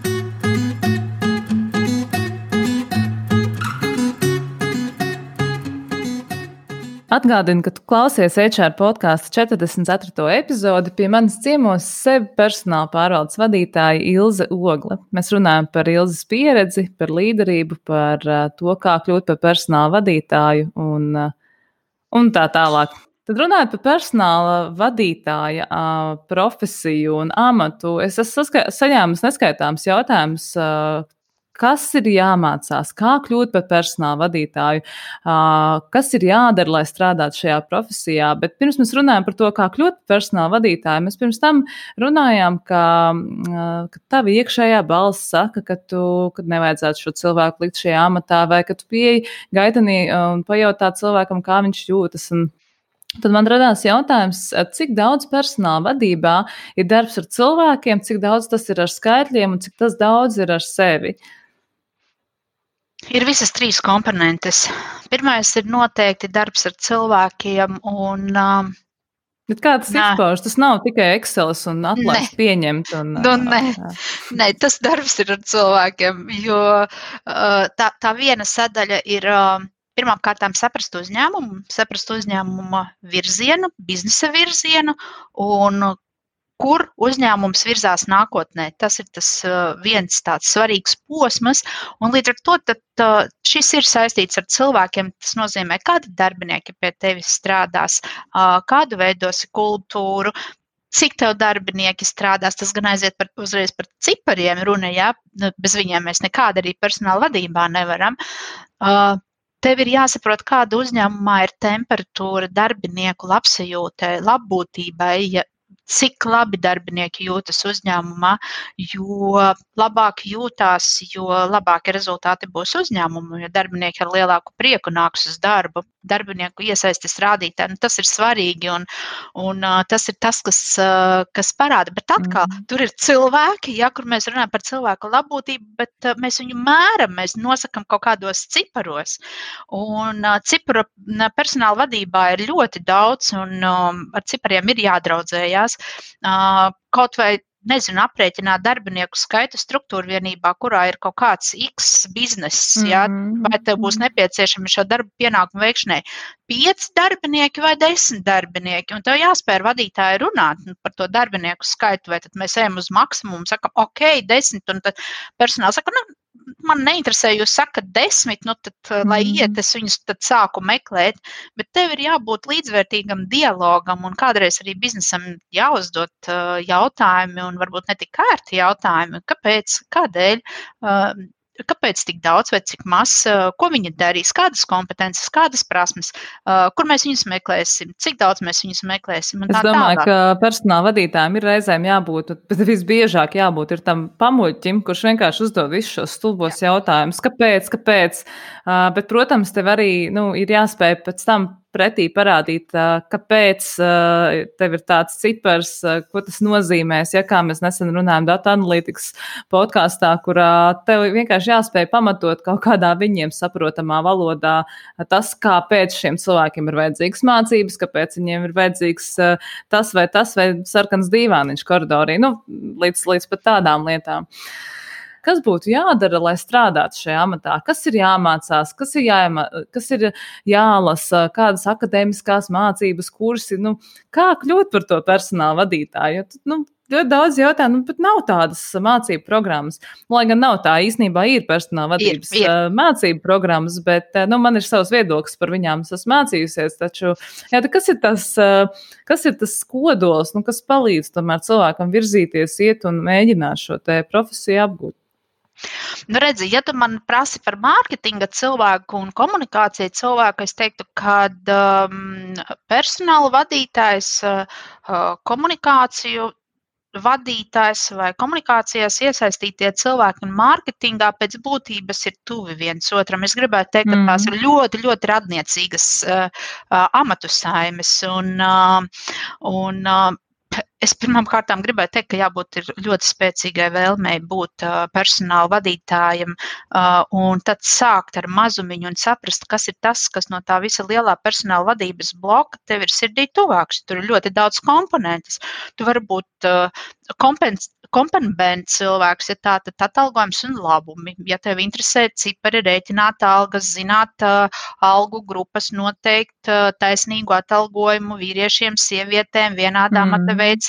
Atgādinu, ka tu klausies HR podkāsta 44. epizodi. Pie manis ciemos SEB personāla pārvaldes vadītāja Ilze Ogle. Mēs runājam par Ilzes pieredzi, par līderību, par to, kā kļūt par personāla vadītāju un tā tālāk. Tad runājot par personāla vadītāja profesiju un amatu, es esmu saņēmis neskaitāms jautājumus, kas ir jāmācās, kā kļūt par personāla vadītāju, kas ir jādara, lai strādātu šajā profesijā. Bet pirms mēs runājam par to, kā kļūt par personāla vadītāju, mēs pirms tam runājām, ka tava iekšējā balss saka, ka nevajadzētu šo cilvēku likt šajā amatā, vai ka tu pieeji gaitenī un pajautā cilvēkam, kā viņš jūtas. Un tad man radās jautājums, cik daudz personāla vadībā ir darbs ar cilvēkiem, cik daudz tas ir ar skaitļiem un cik tas daudz ir ar sevi. Ir visas 3 komponentes. Pirmais ir noteikti darbs ar cilvēkiem un... Bet kā tas izpaužas? Tas nav tikai Excelis un atlaist pieņemt. Nē, tas darbs ir ar cilvēkiem, jo tā viena sadaļa ir... Pirmkārtām saprast uzņēmuma virzienu, biznesa virzienu un kur uzņēmums virzās nākotnē. Tas ir tas viens tāds svarīgs posms, un līdz ar to tad šis ir saistīts ar cilvēkiem. Tas nozīmē, kādi darbinieki pie tevis strādās, kādu veidosi kultūru, cik tev darbinieki strādās, tas gan aiziet uzreiz par cipariem runa, jā, bez viņiem mēs nekādu arī personāla vadībā nevaram. Tev ir jāsaprot, kāda uzņēmumā ir temperatūra darbinieku labsajūtē, labbūtībai, cik labi darbinieki jūtas uzņēmumā, jo labāk jūtās, jo labāki rezultāti būs uzņēmumu, jo darbinieki ar lielāku prieku nāks uz darbu, darbinieku iesaistes rādītāji. Nu, tas ir svarīgi un tas ir tas, kas parāda. Bet atkal, tur ir cilvēki, ja, kur mēs runājam par cilvēku labbūtību, bet mēs viņu mēram, mēs nosakam kaut kādos ciparos. Un cipara personāla vadībā ir ļoti daudz un ar cipariem ir jādraudzējās. Kaut vai, nezinu, aprēķināt darbinieku skaitu struktūra vienībā, kurā ir kaut kāds X bizness, ja, vai tev būs nepieciešami šo darbu pienākumu veikšanai 5 darbinieki vai 10 darbinieki, un tev jāspēr vadītāji runāt par to darbinieku skaitu, vai tad mēs ejam uz maksimumu, sakam, ok, 10, un tad personāli saka, man neinteresē, jo saka 10, nu tad, lai iet, es viņus tad sāku meklēt, bet tev ir jābūt līdzvērtīgam dialogam un kādreiz arī biznesam jāuzdot jautājumi un varbūt ne tik kārti jautājumi, kāpēc, kādēļ, kāpēc tik daudz vai cik maz, ko viņi darīs, kādas kompetences, kādas prasmes, kur mēs viņus meklēsim, cik daudz mēs viņus meklēsim. Un tā, es domāju, ka personāla vadītājiem ir reizēm jābūt, bet visbiežāk jābūt ir tam pamuļķim, kurš vienkārši uzdod visu šos stulbos jautājumus, kāpēc, bet, protams, tev arī ir jāspēj pēc tam pretī parādīt, kāpēc tev ir tāds cipars, ko tas nozīmēs, ja kā mēs nesen runājam data analītikas podkastā, kurā tev vienkārši jāspēj pamatot kaut kādā viņiem saprotamā valodā tas, kāpēc šiem cilvēkiem ir vajadzīgas mācības, kāpēc viņiem ir vajadzīgs tas vai sarkans dīvāniņš koridorī, līdz pat tādām lietām. Kas būtu jādara, lai strādātu šajā amatā? Kas ir jāmācās, kas ir jālasa, kādas akadēmiskās mācības kursi? Kā kļūt par to personāla vadītāju? Ļoti daudz jautāju, pat nav tādas mācību programmas. Lai gan nav tā, īstenībā ir personāla vadības mācību programmas, bet man ir savs viedoklis par viņām, es esmu mācījusies, taču kas ir tas kodols, kas palīdz tomēr cilvēkam virzīties, iet un mēģināt šo te profesiju apgūt? Redzi, ja tu man prasi par mārketinga cilvēku un komunikāciju cilvēku, es teiktu, ka personāla vadītājs komunikāciju vadītājs vai komunikācijās iesaistītie cilvēki un mārketingā pēc būtības ir tuvi viens otram. Es gribētu teikt, ka tās ir ļoti, ļoti radniecīgas amatu saimes un es pirmām kārtām gribētu teikt, ka jābūt ir ļoti spēcīgai vēlmei būt personāla vadītājiem un tad sākt ar mazumiņu un saprast, kas ir tas, kas no tā visa lielā personāla vadības bloka tev ir sirdī tuvāks. Tur ir ļoti daudz komponentes. Tu vari būt kompetents cilvēks, ja tad atalgojums un labumi. Ja tev interesē cipari, rēķināt algas, zināt algu grupas, noteikt taisnīgu atalgojumu vīriešiem, sievietēm, vienādām atveicējiem,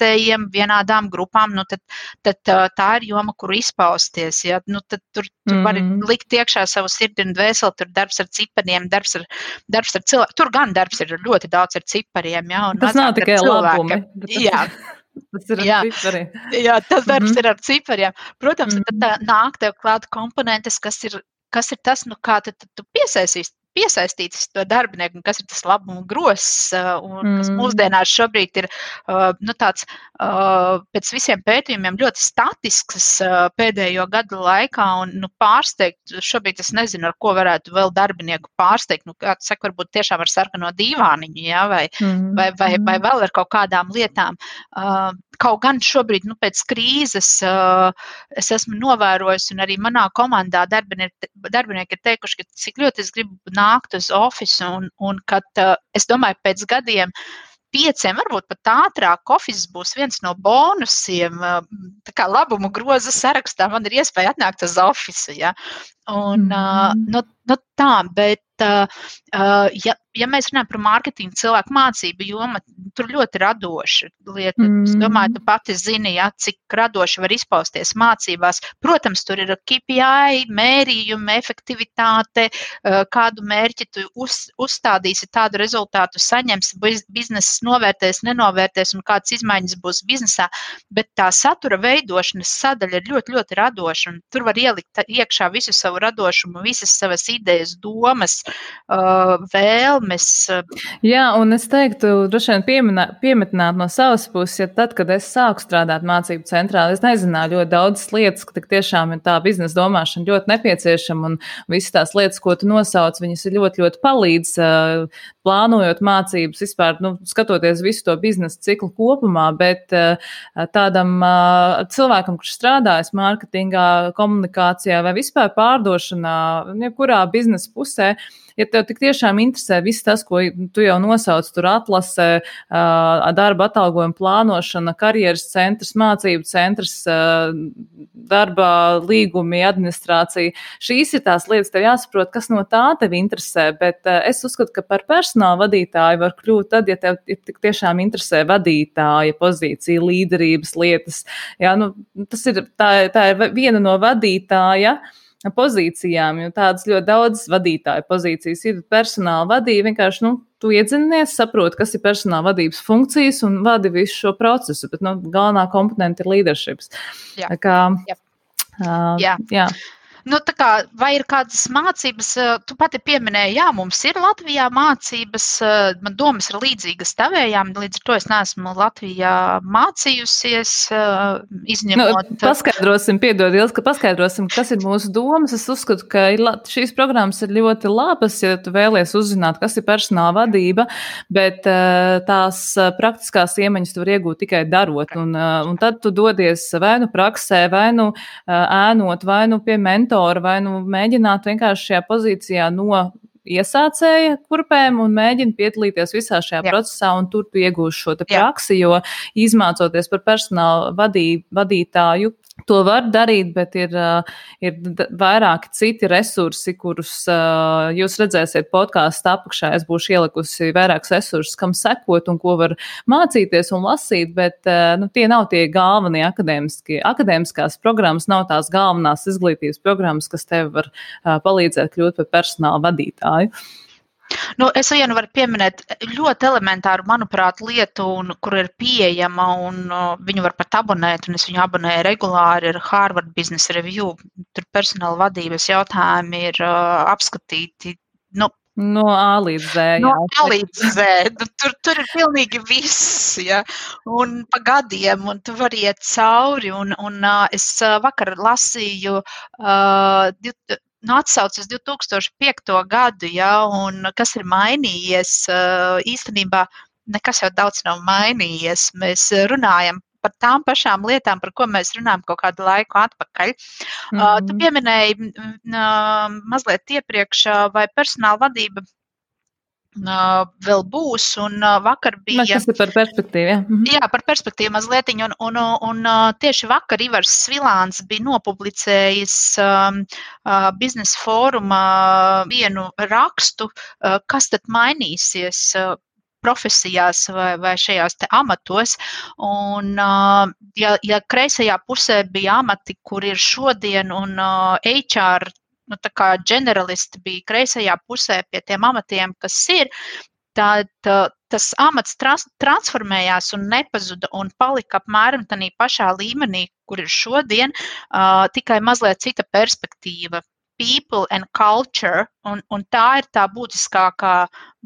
vienādām grupām, tad tā ir joma, kur izpausties. Ja? Tad tur vari likt iekšā savu sirdi un dvēseli, tur darbs ar cipariem, darbs ar cilvēku. Tur gan darbs ir ļoti daudz ar cipariem. Ja? Tas nav tikai labumi. Jā. Tas ir ar cipariem. Jā, tas darbs ir ar cipariem. Protams, tad nāk tev klāt komponentes, kas ir tas, kā tu piesaistītas to darbinieku, kas ir tas labuma gross, un kas mūsdienās šobrīd ir tāds pēc visiem pētījumiem ļoti statisks pēdējo gadu laikā, un pārsteigt, šobrīd es nezinu, ar ko varētu vēl darbinieku pārsteigt, kāds saka, varbūt tiešām ar sarkano dīvāniņu, ja, vai vēl ar kaut kādām lietām. Kaut gan šobrīd, pēc krīzes, es esmu novērojusi, un arī manā komandā darbinieki ir teikuši, ka cik ļoti es gribu nākt uz ofisu, un kad, es domāju, pēc gadiem 5, varbūt pat ātrāk ofis būs viens no bonusiem, tā kā labumu groza sarakstā man ir iespēja atnākt uz ofisu, ja, un tā, bet ja mēs runājam par mārketingu, cilvēku mācību joma, tur ļoti radoša lieta. Es domāju, tu pati zini, ja, cik radoši var izpausties mācībās. Protams, tur ir KPI, mērījumi, efektivitāte, kādu mērķi tu uzstādīsi, tādu rezultātu saņemsi, bizneses novērtēs, nenovērtēs un kādas izmaiņas būs biznesā, bet tā satura veidošanas sadaļa ir ļoti, ļoti radoša, un tur var ielikt iekšā visu savu radošumu, visas savas idejas, domas, vēlmes. Jā, un es teiktu, droši vien piemetināt no savas puses, ja tad, kad es sāku strādāt mācību centrā, es nezināju ļoti daudzas lietas, ka tiešām ir tā biznesa domāšana ļoti nepieciešama, un visas tās lietas, ko tu nosauc, viņas ir ļoti, ļoti palīdz plānojot mācības, vispār, skatoties visu to biznesa ciklu kopumā, bet tādam cilvēkam, kurš strādājas mārketingā, komunikācijā vai vispār pārdošanā, jebkurā biznesa pusē, ja tev tik tiešām interesē viss tas, ko tu jau nosauc, tur atlase, darba atalgojuma plānošana, karjeras centrs, mācību centrs, darba līgumi, administrācija. Šīs ir tās lietas, tev jāsaprot, kas no tā tev interesē, bet es uzskatu, ka par personāla vadītāju var kļūt tad, ja tev tik tiešām interesē vadītāja pozīcija, līderības lietas. Jā, tas ir, tā ir viena no vadītāja pozīcijām, jo tādas ļoti daudz vadītāju pozīcijas ir personāla vadīja, vienkārši, tu iedzinies, saproti, kas ir personāla vadības funkcijas un vadi visu šo procesu, bet, galvenā komponenta ir leaderships. Jā. Jā. Tā kā, vai ir kādas mācības, tu pati pieminēji, jā, mums ir Latvijā mācības, man domas ir līdzīgas tavējām, līdz ar to es neesmu Latvijā mācījusies, izņemot... Paskaidrosim, kas ir mūsu domas. Es uzskatu, ka šīs programmas ir ļoti labas, ja tu vēlies uzzināt, kas ir personāla vadība, bet tās praktiskās iemaņas tu var iegūt tikai darot, un tad tu dodies vai nu praksē, vai nu ēnot, vai nu pie mentoru, vai mēģināt vienkārši šajā pozīcijā no iesācēja kurpēm un mēģina piedalīties visā šajā procesā un tur tu iegūš šo te praksi, jo izmācoties par personāla vadītāju, to var darīt, bet ir vairāki citi resursi, kurus jūs redzēsiet podkāstā apakšā. Es būšu ielikusi vairākus resursus, kam sekot un ko var mācīties un lasīt, bet tie nav tie galvenie akadēmiskās programmas, nav tās galvenās izglītības programmas, kas tev var palīdzēt kļūt par personāla vadītāju. Es vienu varu pieminēt ļoti elementāru, manuprāt, lietu, kur ir pieejama un viņu var pat abonēt, un es viņu abonēju regulāri, ir Harvard Business Review. Tur personāla vadības jautājumi ir apskatīti, No A līdz Z, jā. Tur ir pilnīgi viss, jā. Un pa gadiem, un tu vari iet cauri, un es vakar lasīju atsaucas 2005. Gadu, un kas ir mainījies, īstenībā nekas jau daudz nav mainījies. Mēs runājam par tām pašām lietām, par ko mēs runājam kaut kādu laiku atpakaļ. Tu pieminēji mazliet iepriekš, vai personāla vadība vēl būs, un vakar bija... Mēs tas ir par perspektīvu, jā. Jā, par perspektīvu mazlietiņu, un tieši vakar Ivars Svilāns bija nopublicējis biznesa fóruma vienu rakstu, kas tad mainīsies profesijās vai šajās te amatos, un ja kreisajā pusē bija amati, kur ir šodien, un HR tā kā generalisti bija kreisajā pusē pie tiem amatiem, kas ir, tad tas amats transformējās un nepazuda un palika apmēram tādā pašā līmenī, kur ir šodien, tikai mazliet cita perspektīva. People and culture, un tā ir tā būtiskākā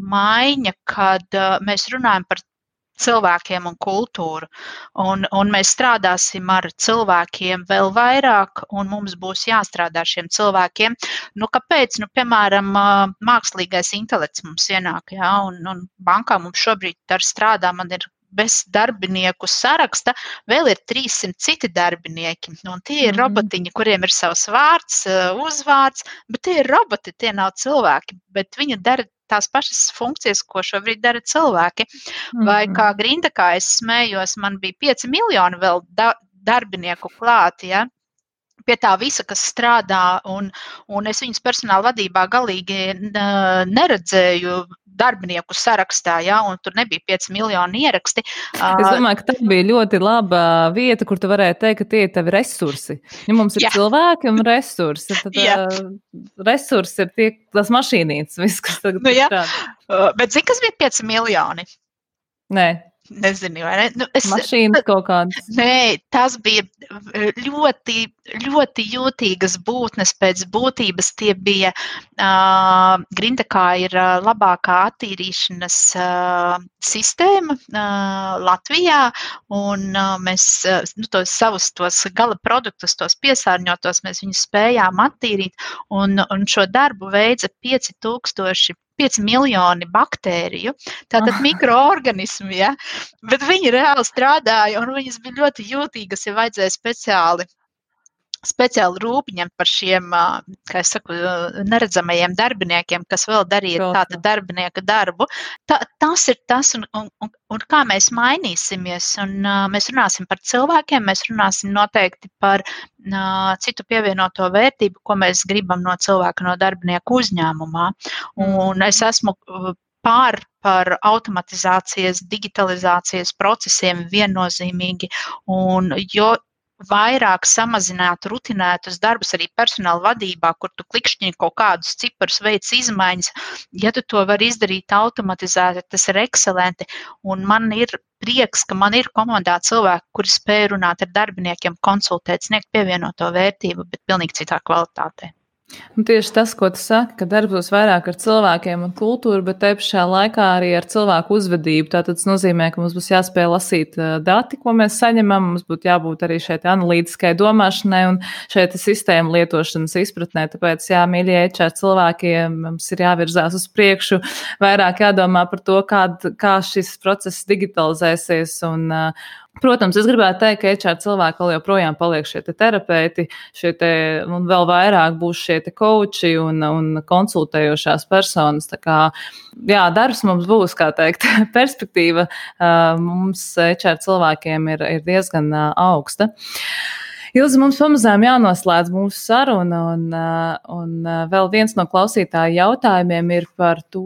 maiņa, kad mēs runājam par cilvēkiem un kultūru, un mēs strādāsim ar cilvēkiem vēl vairāk, un mums būs jāstrādā šiem cilvēkiem. Kāpēc? Piemēram, mākslīgais intelekts mums ienāk, jā, un bankā mums šobrīd strādā, man ir bez darbinieku saraksta, vēl ir 300 citi darbinieki. Tie ir robotiņi, kuriem ir savs vārds, uzvārds, bet tie ir roboti, tie nav cilvēki, bet viņi dara tās pašas funkcijas, ko šobrīd dara cilvēki. Vai kā Grindekā es smējos, man bija 5 miljoni vēl darbinieku klāt, ja? Pie tā visa, kas strādā, un es viņus personāla vadībā galīgi neredzēju darbinieku sarakstā, jā, un tur nebija 5 miljoni ieraksti. Es domāju, ka tā bija ļoti laba vieta, kur tu varēji teikt, ka tie ir tavi resursi. Mums ir cilvēki un resursi. Tad resursi ir tie, tas mašīnītes, viss, kas tagad strādā. Bet zini, kas bija 5 miljoni? Nē. Nezinu, vai ne? Mašīnas kaut kādas. Nē, tas bija ļoti, ļoti jūtīgas būtnes pēc būtības. Tie bija, Grindekā ir labākā attīrīšanas sistēma Latvijā, un mēs tos gala produktus, tos piesārņotos, mēs viņus spējām attīrīt, un šo darbu veica 5 miljoni baktēriju, tātad mikroorganismi, ja? Bet viņi reāli strādāja, un viņas bija ļoti jūtīgas, ja vajadzēja speciāli rūpņiem par šiem, kā es saku, neredzamajiem darbiniekiem, kas vēl darīja tāda darbinieka darbu. Tas ir tas, un kā mēs mainīsimies, un mēs runāsim par cilvēkiem, mēs runāsim noteikti par citu pievienoto vērtību, ko mēs gribam no cilvēka, no darbinieka uzņēmumā. Un es esmu par automatizācijas, digitalizācijas procesiem viennozīmīgi, un jo vairāk samazināt rutinētus darbus arī personāla vadībā, kur tu klikšķini kaut kādus ciparus, veic izmaiņas. Ja tu to vari izdarīt automatizēti, tas ir ekscelenti. Un man ir prieks, ka man ir komandā cilvēki, kuri spēj runāt ar darbiniekiem, konsultēt, sniegt pievienoto vērtību, bet pilnīgi citā kvalitātē. Un tieši tas, ko tu saki, ka darbos vairāk ar cilvēkiem un kultūru, bet te pašā laikā arī ar cilvēku uzvedību. Tātad tas nozīmē, ka mums būs jāspēj lasīt dati, ko mēs saņemam, mums būtu jābūt arī šeit analītiskai domāšanai un šeit sistēmu lietošanas izpratnē. Tāpēc, jā, mīļie HR cilvēkiem mums ir jāvirzās uz priekšu, vairāk jādomā par to, kā šis process digitalizēsies un, protams, es gribētu teikt, ka HR cilvēki vēl joprojām paliek šie te terapeiti, un vēl vairāk būs šie te coachi un konsultējošās personas. Tā kā, jā, darbs mums būs, kā teikt, perspektīva mums HR cilvēkiem ir diezgan augsta. Ilze, mums pamazām jānoslēdz mūsu saruna, un vēl viens no klausītāju jautājumiem ir par to,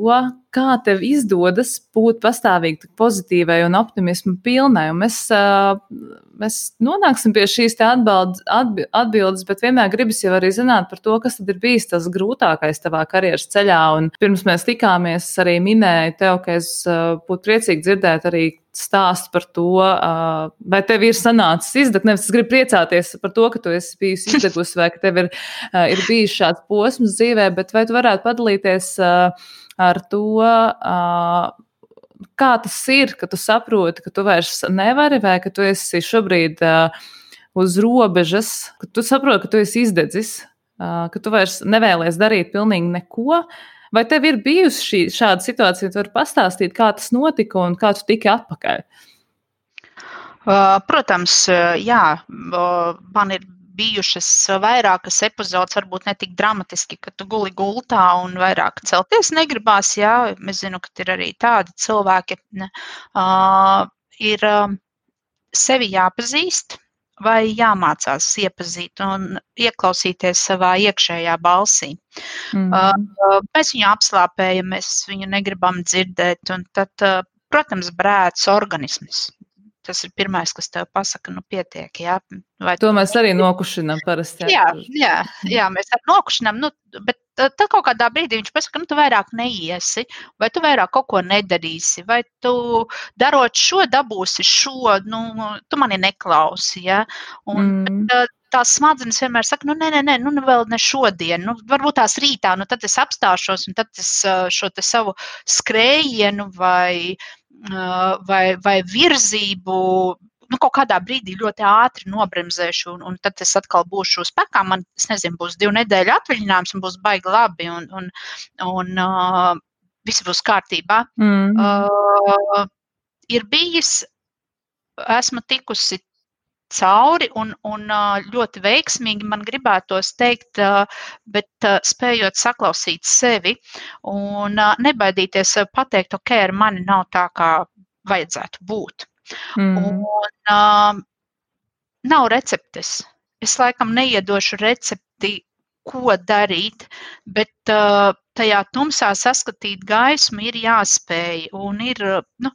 kā tev izdodas būt pastāvīgi pozitīvai un optimismu pilnai. Un mēs nonāksim pie šīs atbildes, bet vienmēr gribas jau arī zināt par to, kas tad ir bijis tas grūtākais tavā karjeras ceļā. Un pirms mēs tikāmies, es arī minēju tev, ka es būtu priecīgi dzirdēt arī stāstu par to, vai tev ir sanācis izdegt, nevis es gribu priecāties par to, ka tu esi bijusi izdegusi, vai ka tev ir bijis šāds posms dzīvē, bet vai tu varētu padalīties ar to, kā tas ir, ka tu saproti, ka tu vairs nevari, vai ka tu esi šobrīd uz robežas, ka tu saproti, ka tu esi izdedzis, ka tu vairs nevēlies darīt pilnīgi neko. Vai tev ir bijusi šāda situācija, tu vari pastāstīt, kā tas notika un kā tu tiki atpakaļ? Protams, jā, man ir bijušas vairākas epizodes, varbūt ne tik dramatiski, ka tu guli gultā un vairāk celties negribās, jā, es zinu, ka ir arī tādi cilvēki, ir sevi jāpazīst vai jāmācās iepazīt un ieklausīties savā iekšējā balsī. Mēs viņu apslāpējam, mēs viņu negribam dzirdēt, un tad, protams, brēc organisms. Tas ir pirmais, kas tev pasaka, nu pietiek, jā. To mēs arī nokušinam parasti. Jā, mēs arī nokušinam, bet tad kaut kādā brīdī viņš pasaka, nu tu vairāk neiesi, vai tu vairāk kaut ko nedarīsi, vai tu darot šo, dabūsi šo, nu tu mani neklausi, jā. Bet tās smadzenes vienmēr saka, nu vēl ne šodien, nu varbūt tās rītā, nu tad es apstāšos un tad es šo te savu skrējienu vai virzību, nu, kaut kādā brīdī ļoti ātri nobremzēšu, un tad es atkal būšu uz pēkām, man, es nezinu, būs 2 nedēļu atvaļinājums, un būs baigi labi, un viss būs kārtībā. Esmu tikusi cauri, un ļoti veiksmīgi man gribētos teikt, bet spējot saklausīt sevi un nebaidīties pateikt, ok, ar mani nav tā, kā vajadzētu būt. Un nav receptes. Es laikam neiedošu recepti, ko darīt, bet tajā tumsā saskatīt gaismu ir jāspēj, un ir, nu,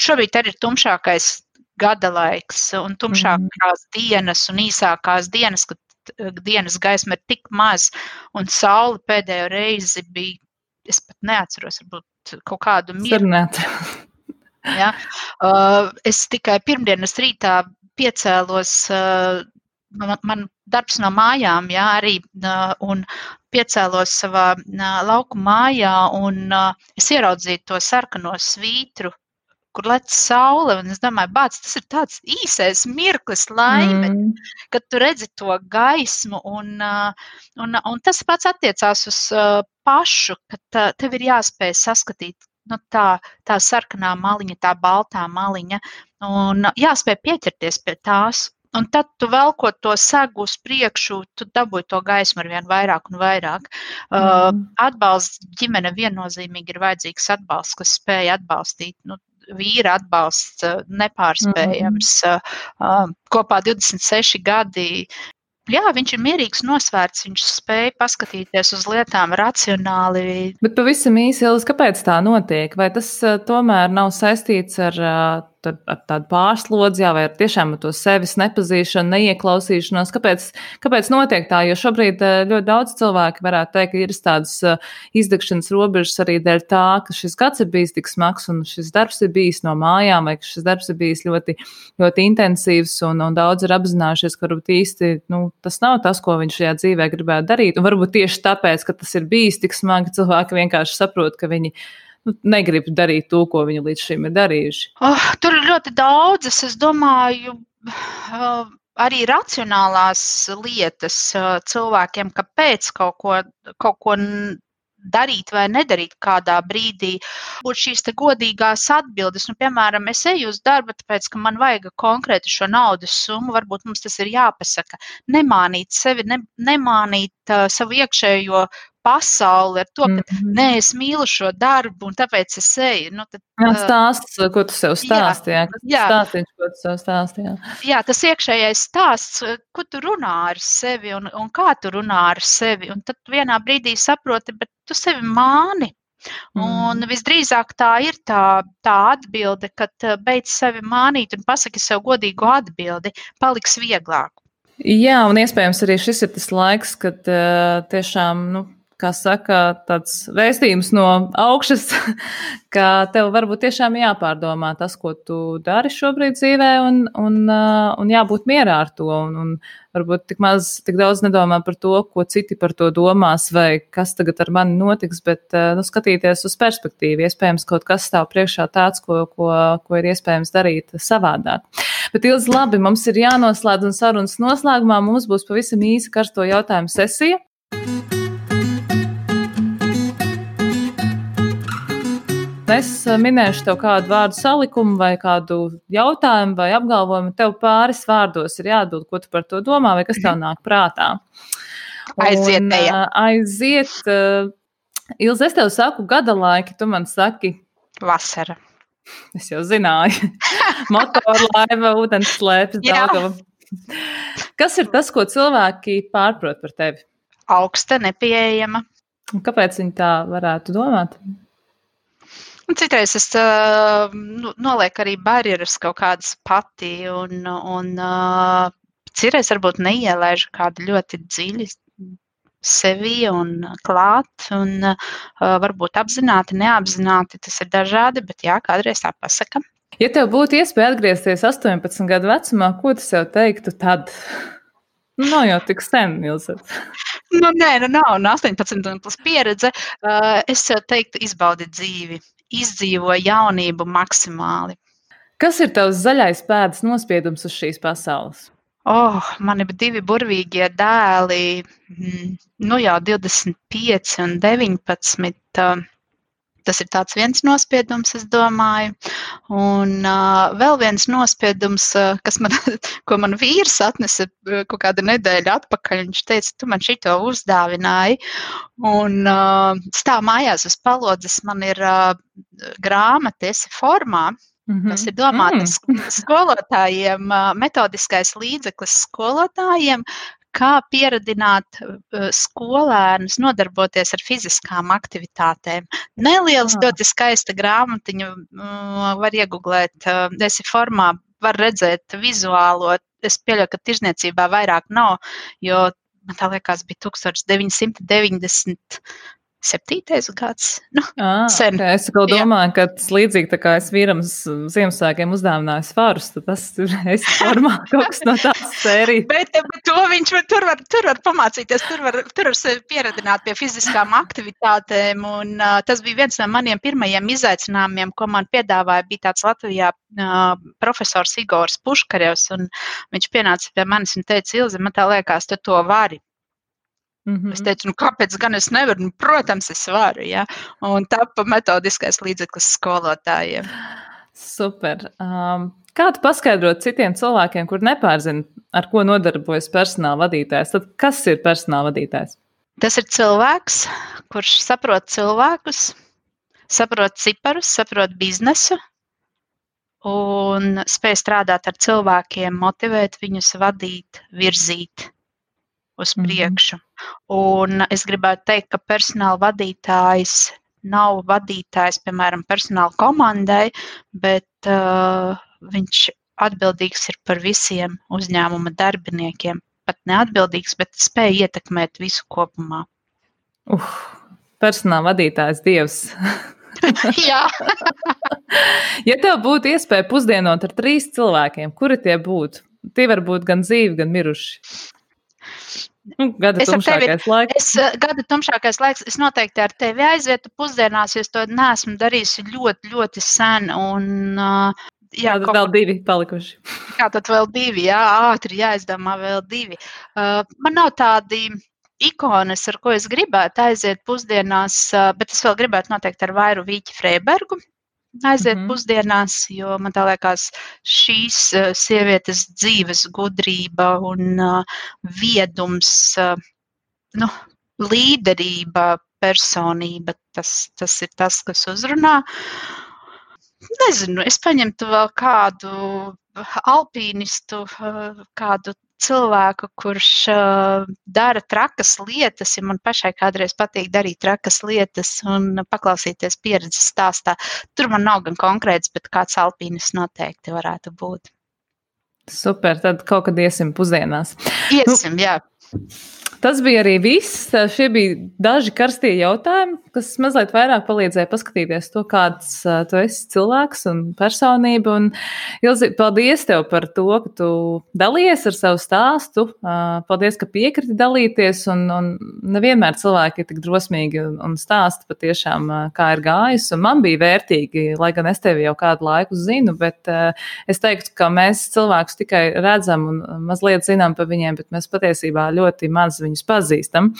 šobrīd arī ir tumšākais gadalaiks un tumšākās dienas un īsākās dienas, kad dienas gaisma ir tik maz, un saule pēdējo reizi bija, es pat neatceros, varbūt kaut kādu mirkli. Ja? Es tikai pirmdienas rītā piecēlos, man darbs no mājām, ja, arī, un piecēlos savā lauku mājā, un es ieraudzīju to sarkano svītru, kur lec saule, un es domāju, bāc, tas ir tāds īsais mirklis laime, kad tu redzi to gaismu, un tas pats attiecās uz pašu, ka tev ir jāspēj saskatīt, nu, tā sarkanā maliņa, tā baltā maliņa, un jāspēj pieķerties pie tās, un tad tu velkot to segu uz priekšu, tu dabūji to gaismu ar vien vairāk un vairāk. Atbalsts ģimene viennozīmīgi ir vajadzīgs atbalsts, kas spēja atbalstīt, nu, vīra atbalsts nepārspējams, kopā 26 gadi. Jā, viņš ir mierīgs, nosvērts, viņš spēja paskatīties uz lietām racionāli. Bet pavisam īsi, Ilze, kāpēc tā notiek? Vai tas tomēr nav saistīts ar ar tādu pārslodzi, vai ar tiešām ar to sevis nepazīšanu, neieklausīšanos. Kāpēc notiek tā? Jo šobrīd ļoti daudz cilvēki varētu teikt, ka ir tādas izdegšanas robežas arī dēļ tā, ka šis gads ir bijis tik smags un šis darbs ir bijis no mājām, vai ka šis darbs ir bijis ļoti, ļoti intensīvs un daudz ir apzinājušies, ka varbūt īsti tas nav tas, ko viņš šajā dzīvē gribētu darīt. Un varbūt tieši tāpēc, ka tas ir bijis tik smagi, cilvēki vienkārši saprot, ka viņi negrib darīt to, ko viņi līdz šim ir darījuši. Tur ir ļoti daudzas, es domāju, arī racionālās lietas cilvēkiem, kāpēc kaut ko darīt vai nedarīt kādā brīdī. Būtu šīs te godīgās atbildes, piemēram, es eju uz darbu, tāpēc, ka man vajag konkrēti šo naudas summu, varbūt mums tas ir jāpasaka. Nemānīt sevi, nemānīt savu iekšējo pasauli ar to, ka nē, es mīlu šo darbu un tāpēc es eju. Stāsts, ko tu sev stāsti, Jā, tas iekšējais stāsts, ko tu runā ar sevi un kā tu runā ar sevi. Un tad vienā brīdī saproti, bet tu sevi māni. Un visdrīzāk tā ir tā atbilde, kad beidz sevi mānīt un pasaki sev godīgu atbildi, paliks vieglāk. Jā, un iespējams arī šis ir tas laiks, kad tiešām, kā saka, tāds vēstījums no augšas, ka tev varbūt tiešām jāpārdomā tas, ko tu dari šobrīd dzīvē un jābūt mierā ar to un varbūt tik daudz nedomā par to, ko citi par to domās vai kas tagad ar mani notiks, bet skatīties uz perspektīvu, iespējams kaut kas stāv priekšā tāds, ko ir iespējams darīt savādāk. Bet Ilze, labi, mums ir jānoslēdz un sarunas noslēgumā mums būs pavisam īsa karsto jautājumu sesija. Es minēšu tev kādu vārdu salikumu vai kādu jautājumu vai apgalvojumu. Tev pāris vārdos ir jāatbild, ko tu par to domā vai kas tev nāk prātā. Aiziet. Ilze, es tev saku gada laiki, tu man saki. Vasara. Es jau zināju. Motorlaiva, ūdens slēpes, Daugava. Kas ir tas, ko cilvēki pārprot par tevi? Augsta, nepieejama. Un kāpēc viņi tā varētu domāt? Un citreiz es nolieku arī barjeras kaut kādas pati un citreiz varbūt neielaižu kādu ļoti dziļi sevi un klāt un varbūt apzināti, neapzināti, tas ir dažādi, bet jā, kādreiz tā pasaka. Ja tev būtu iespēja atgriezties 18 gadu vecumā, ko tu sev teiktu tad? Nav jau tik sen, Ilze. Nav, 18 plus pieredze. Es sev teiktu, izbaudi dzīvi, izdzīvo jaunību maksimāli. Kas ir tavs zaļais pēdas nospiedums uz šīs pasaules? Man ir 2 burvīgie dēli, jau 25 un 19. Tas ir tāds viens nospiedums, es domāju, un vēl viens nospiedums, ko man vīrs atnesa kaut kādu nedēļu atpakaļ, viņš teica, tu man šito uzdāvināji, un stāv mājās uz palodzes, man ir grāmata Esi formā, tas ir domāts skolotājiem, metodiskais līdzeklis skolotājiem, kā pieradināt skolēnus nodarboties ar fiziskām aktivitātēm. Neliels, ļoti skaista grāmatiņa, var ieguglēt, esi formā, var redzēt vizuālo, es pieļauju, ka tirzniecībā vairāk nav, jo man tā liekas bija 1997. gads. Sen. Es kaut domāju, ka tas līdzīgi tā kā es vīram Ziemassvētkiem uzdāvināju svarus, tad tas ir es formā kaut kas no tās sērijas. Bet to viņš tur var pamācīties, tur var sevi pieradināt pie fiziskām aktivitātēm, un tas bija viens no maniem pirmajiem izaicinājumiem, ko man piedāvāja, bija tāds Latvijā profesors Igors Puškarevs, un viņš pienāca pie manis un teica, Ilze, man tā liekas, tu to vari. Es teicu, kāpēc gan es nevaru? Protams, es varu, jā. Un tāpa metodiskais līdzeklis skolotājiem. Super. Kā tu paskaidrot citiem cilvēkiem, kur nepārzina, ar ko nodarbojas personāla vadītājs? Tad kas ir personāla vadītājs? Tas ir cilvēks, kurš saprot cilvēkus, saprot ciparus, saprot biznesu un spēj strādāt ar cilvēkiem, motivēt viņus, vadīt, virzīt uz priekšu. Un es gribētu teikt, ka personāla vadītājs nav vadītājs, piemēram, personāla komandai, bet viņš atbildīgs ir par visiem uzņēmuma darbiniekiem. Pat neatbildīgs, bet spēja ietekmēt visu kopumā. Personāla vadītājs dievs. Jā. Ja tev būtu iespēja pusdienot ar 3 cilvēkiem, kuri tie būtu? Tie var būt gan dzīvi, gan miruši. Gada tumšākais laiks. Es noteikti ar tevi aizvietu pusdienās, jo es to neesmu darījusi ļoti, ļoti sen. Un, jā, tad vēl 2 palikuši. Jā, tad vēl 2, jā, ātri jāizdomā vēl 2. Man nav tādi ikonas, ar ko es gribētu aiziet pusdienās, bet es vēl gribētu noteikti ar Vīru Vīķi Freibergu aiziet pusdienās, jo man tā liekas šīs sievietes dzīves gudrība un viedums, līderība, personība, tas ir tas, kas uzrunā. Nezinu, es paņemtu vēl kādu alpīnistu, kādu cilvēku, kurš dara trakas lietas, ja man pašai kādreiz patīk darīt trakas lietas un paklausīties pieredzes stāstā. Tur man nav gan konkrēts, bet kāds alpīnists noteikti varētu būt. Super, tad kaut kad iesim pusdienās. Iesim, jā. Tas bija arī viss. Šie bija daži karstie jautājumi, kas mazliet vairāk palīdzēja paskatīties to, kāds tu esi cilvēks un personība. Un, Ilze, paldies tev par to, ka tu dalījies ar savu stāstu. Paldies, ka piekriti dalīties. Un nevienmēr cilvēki ir tik drosmīgi un stāsta patiešām, kā ir gājis. Un man bija vērtīgi, lai gan es tevi jau kādu laiku zinu, bet es teiktu, ka mēs cilvēkus tikai redzam un mazliet zinām par viņiem, bet mēs patiesībā ļoti maz viņus pazīstam,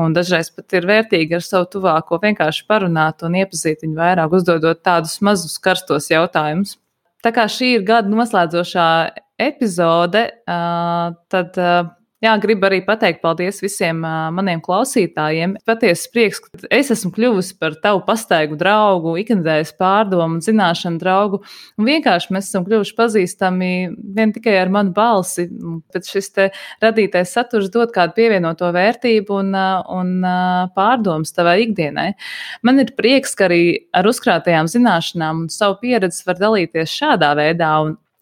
un dažreiz pat ir vērtīgi ar savu tuvāko vienkārši parunāt un iepazīt viņu vairāk, uzdodot tādus mazus karstos jautājumus. Tā kā šī ir gada noslēdzošā epizode, tad jā, gribu arī pateikt paldies visiem maniem klausītājiem. Patiesi prieks, ka es esmu kļuvusi par tavu pastaigu draugu, ikdienas pārdomu un zināšanu draugu, un vienkārši mēs esam kļuvuši pazīstami vien tikai ar manu balsi, bet šis te radītais saturs dod kādu pievienoto vērtību un pārdomas tavai ikdienai. Man ir prieks, ka arī ar uzkrātajām zināšanām un savu pieredzi var dalīties šādā veidā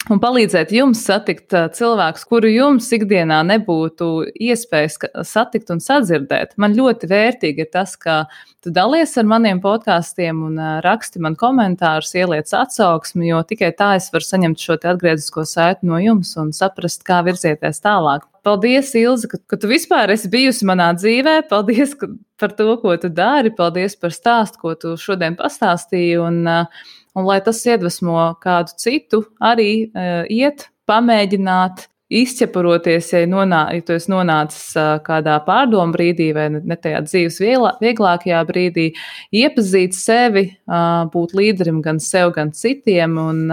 un palīdzēt jums satikt cilvēkus, kuru jums ikdienā nebūtu iespējas satikt un sadzirdēt. Man ļoti vērtīgi ir tas, ka tu dalies ar maniem podkastiem un raksti man komentārus, ieliec atsauksmi, jo tikai tā es varu saņemt šo te atgriezisko saiti no jums un saprast, kā virzieties tālāk. Paldies, Ilze, ka tu vispār esi bijusi manā dzīvē. Paldies par to, ko tu dari. Paldies par stāstu, ko tu šodien pastāstīji. Un lai tas iedvesmo kādu citu, arī iet, pamēģināt, izķeparoties, ja tu esi nonācis kādā pārdomu brīdī vai ne tajā dzīves vieglākajā brīdī, iepazīt sevi, būt līderim gan sev, gan citiem un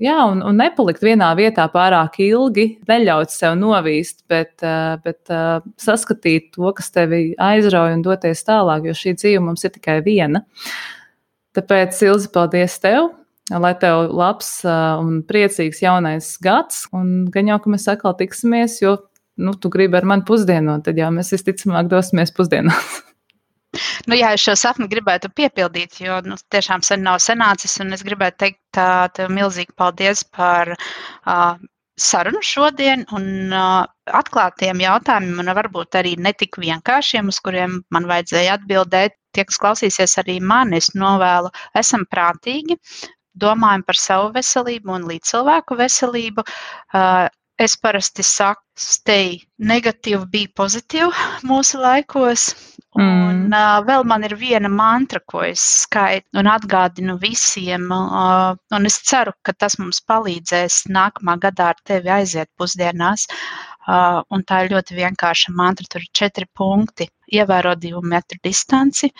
nepalikt vienā vietā pārāk ilgi, neļaut sev novīst, bet saskatīt to, kas tevi aizrauj un doties tālāk, jo šī dzīve mums ir tikai viena. Tāpēc, Ilze, paldies tev, lai tev labs un priecīgs jaunais gads, un gan jau, ka mēs atkal tiksimies, jo tu gribi ar mani pusdienot, tad jau mēs visticamāk dosimies pusdienot. Jā, es šo sapni gribētu piepildīt, jo tiešām sen nav sanācis, un es gribētu teikt tev milzīgi paldies par sarunu šodien un atklātiem jautājumiem, un varbūt arī netik vienkāršiem, uz kuriem man vajadzēja atbildēt. Tie, kas klausīsies arī mani, es novēlu, esam prātīgi, domājam par savu veselību un līdz cilvēku veselību. Es parasti saku, stay negative, be positive mūsu laikos. Un vēl man ir viena mantra, ko es skaitu un atgādinu visiem. Un es ceru, ka tas mums palīdzēs nākamā gadā ar tevi aiziet pusdienās. Un tā ir ļoti vienkārša mantra, tur ir 4 punkti. Ievēro 2 metru distanci,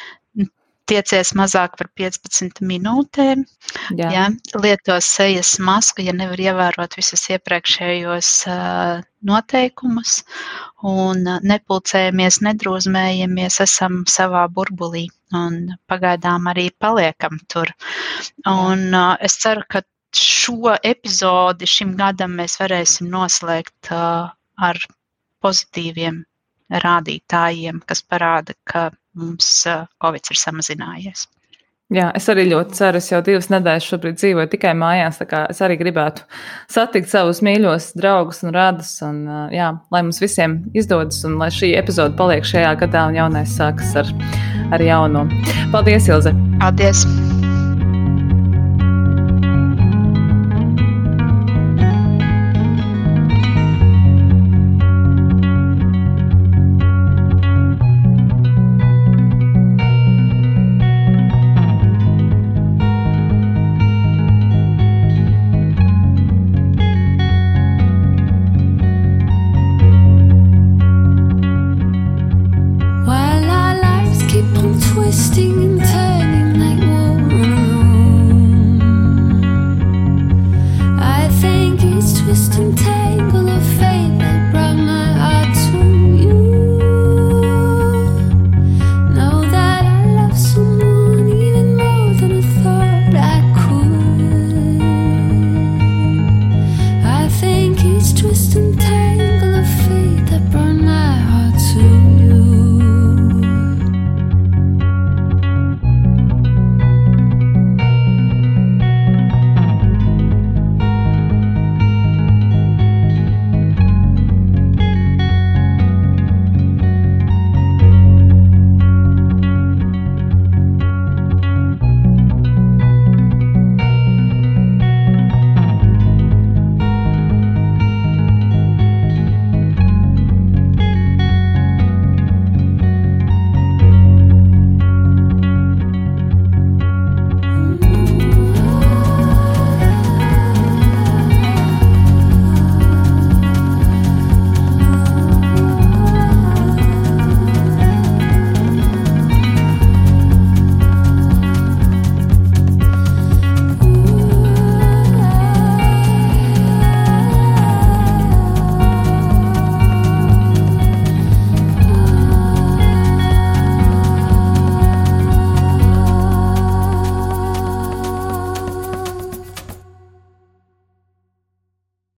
tiecies mazāk par 15 minūtēm, jā, lieto sejas masku, ja nevar ievērot visus iepriekšējos noteikumus, un nepulcējamies, nedrūzmējamies, esam savā burbulī, un pagaidām arī paliekam tur. Un es ceru, ka šo epizodi šim gadam mēs varēsim noslēgt ar pozitīviem rādītājiem, kas parāda, ka mums Covid ir samazinājies. Jā, es arī ļoti ceru, es jau 2 nedēļas šobrīd dzīvoju tikai mājās, tā kā es arī gribētu satikt savus mīļos draugus un radus, un jā, lai mums visiem izdodas un lai šī epizode paliek šajā gadā un jaunais sākas ar jauno. Paldies, Ilze! Paldies!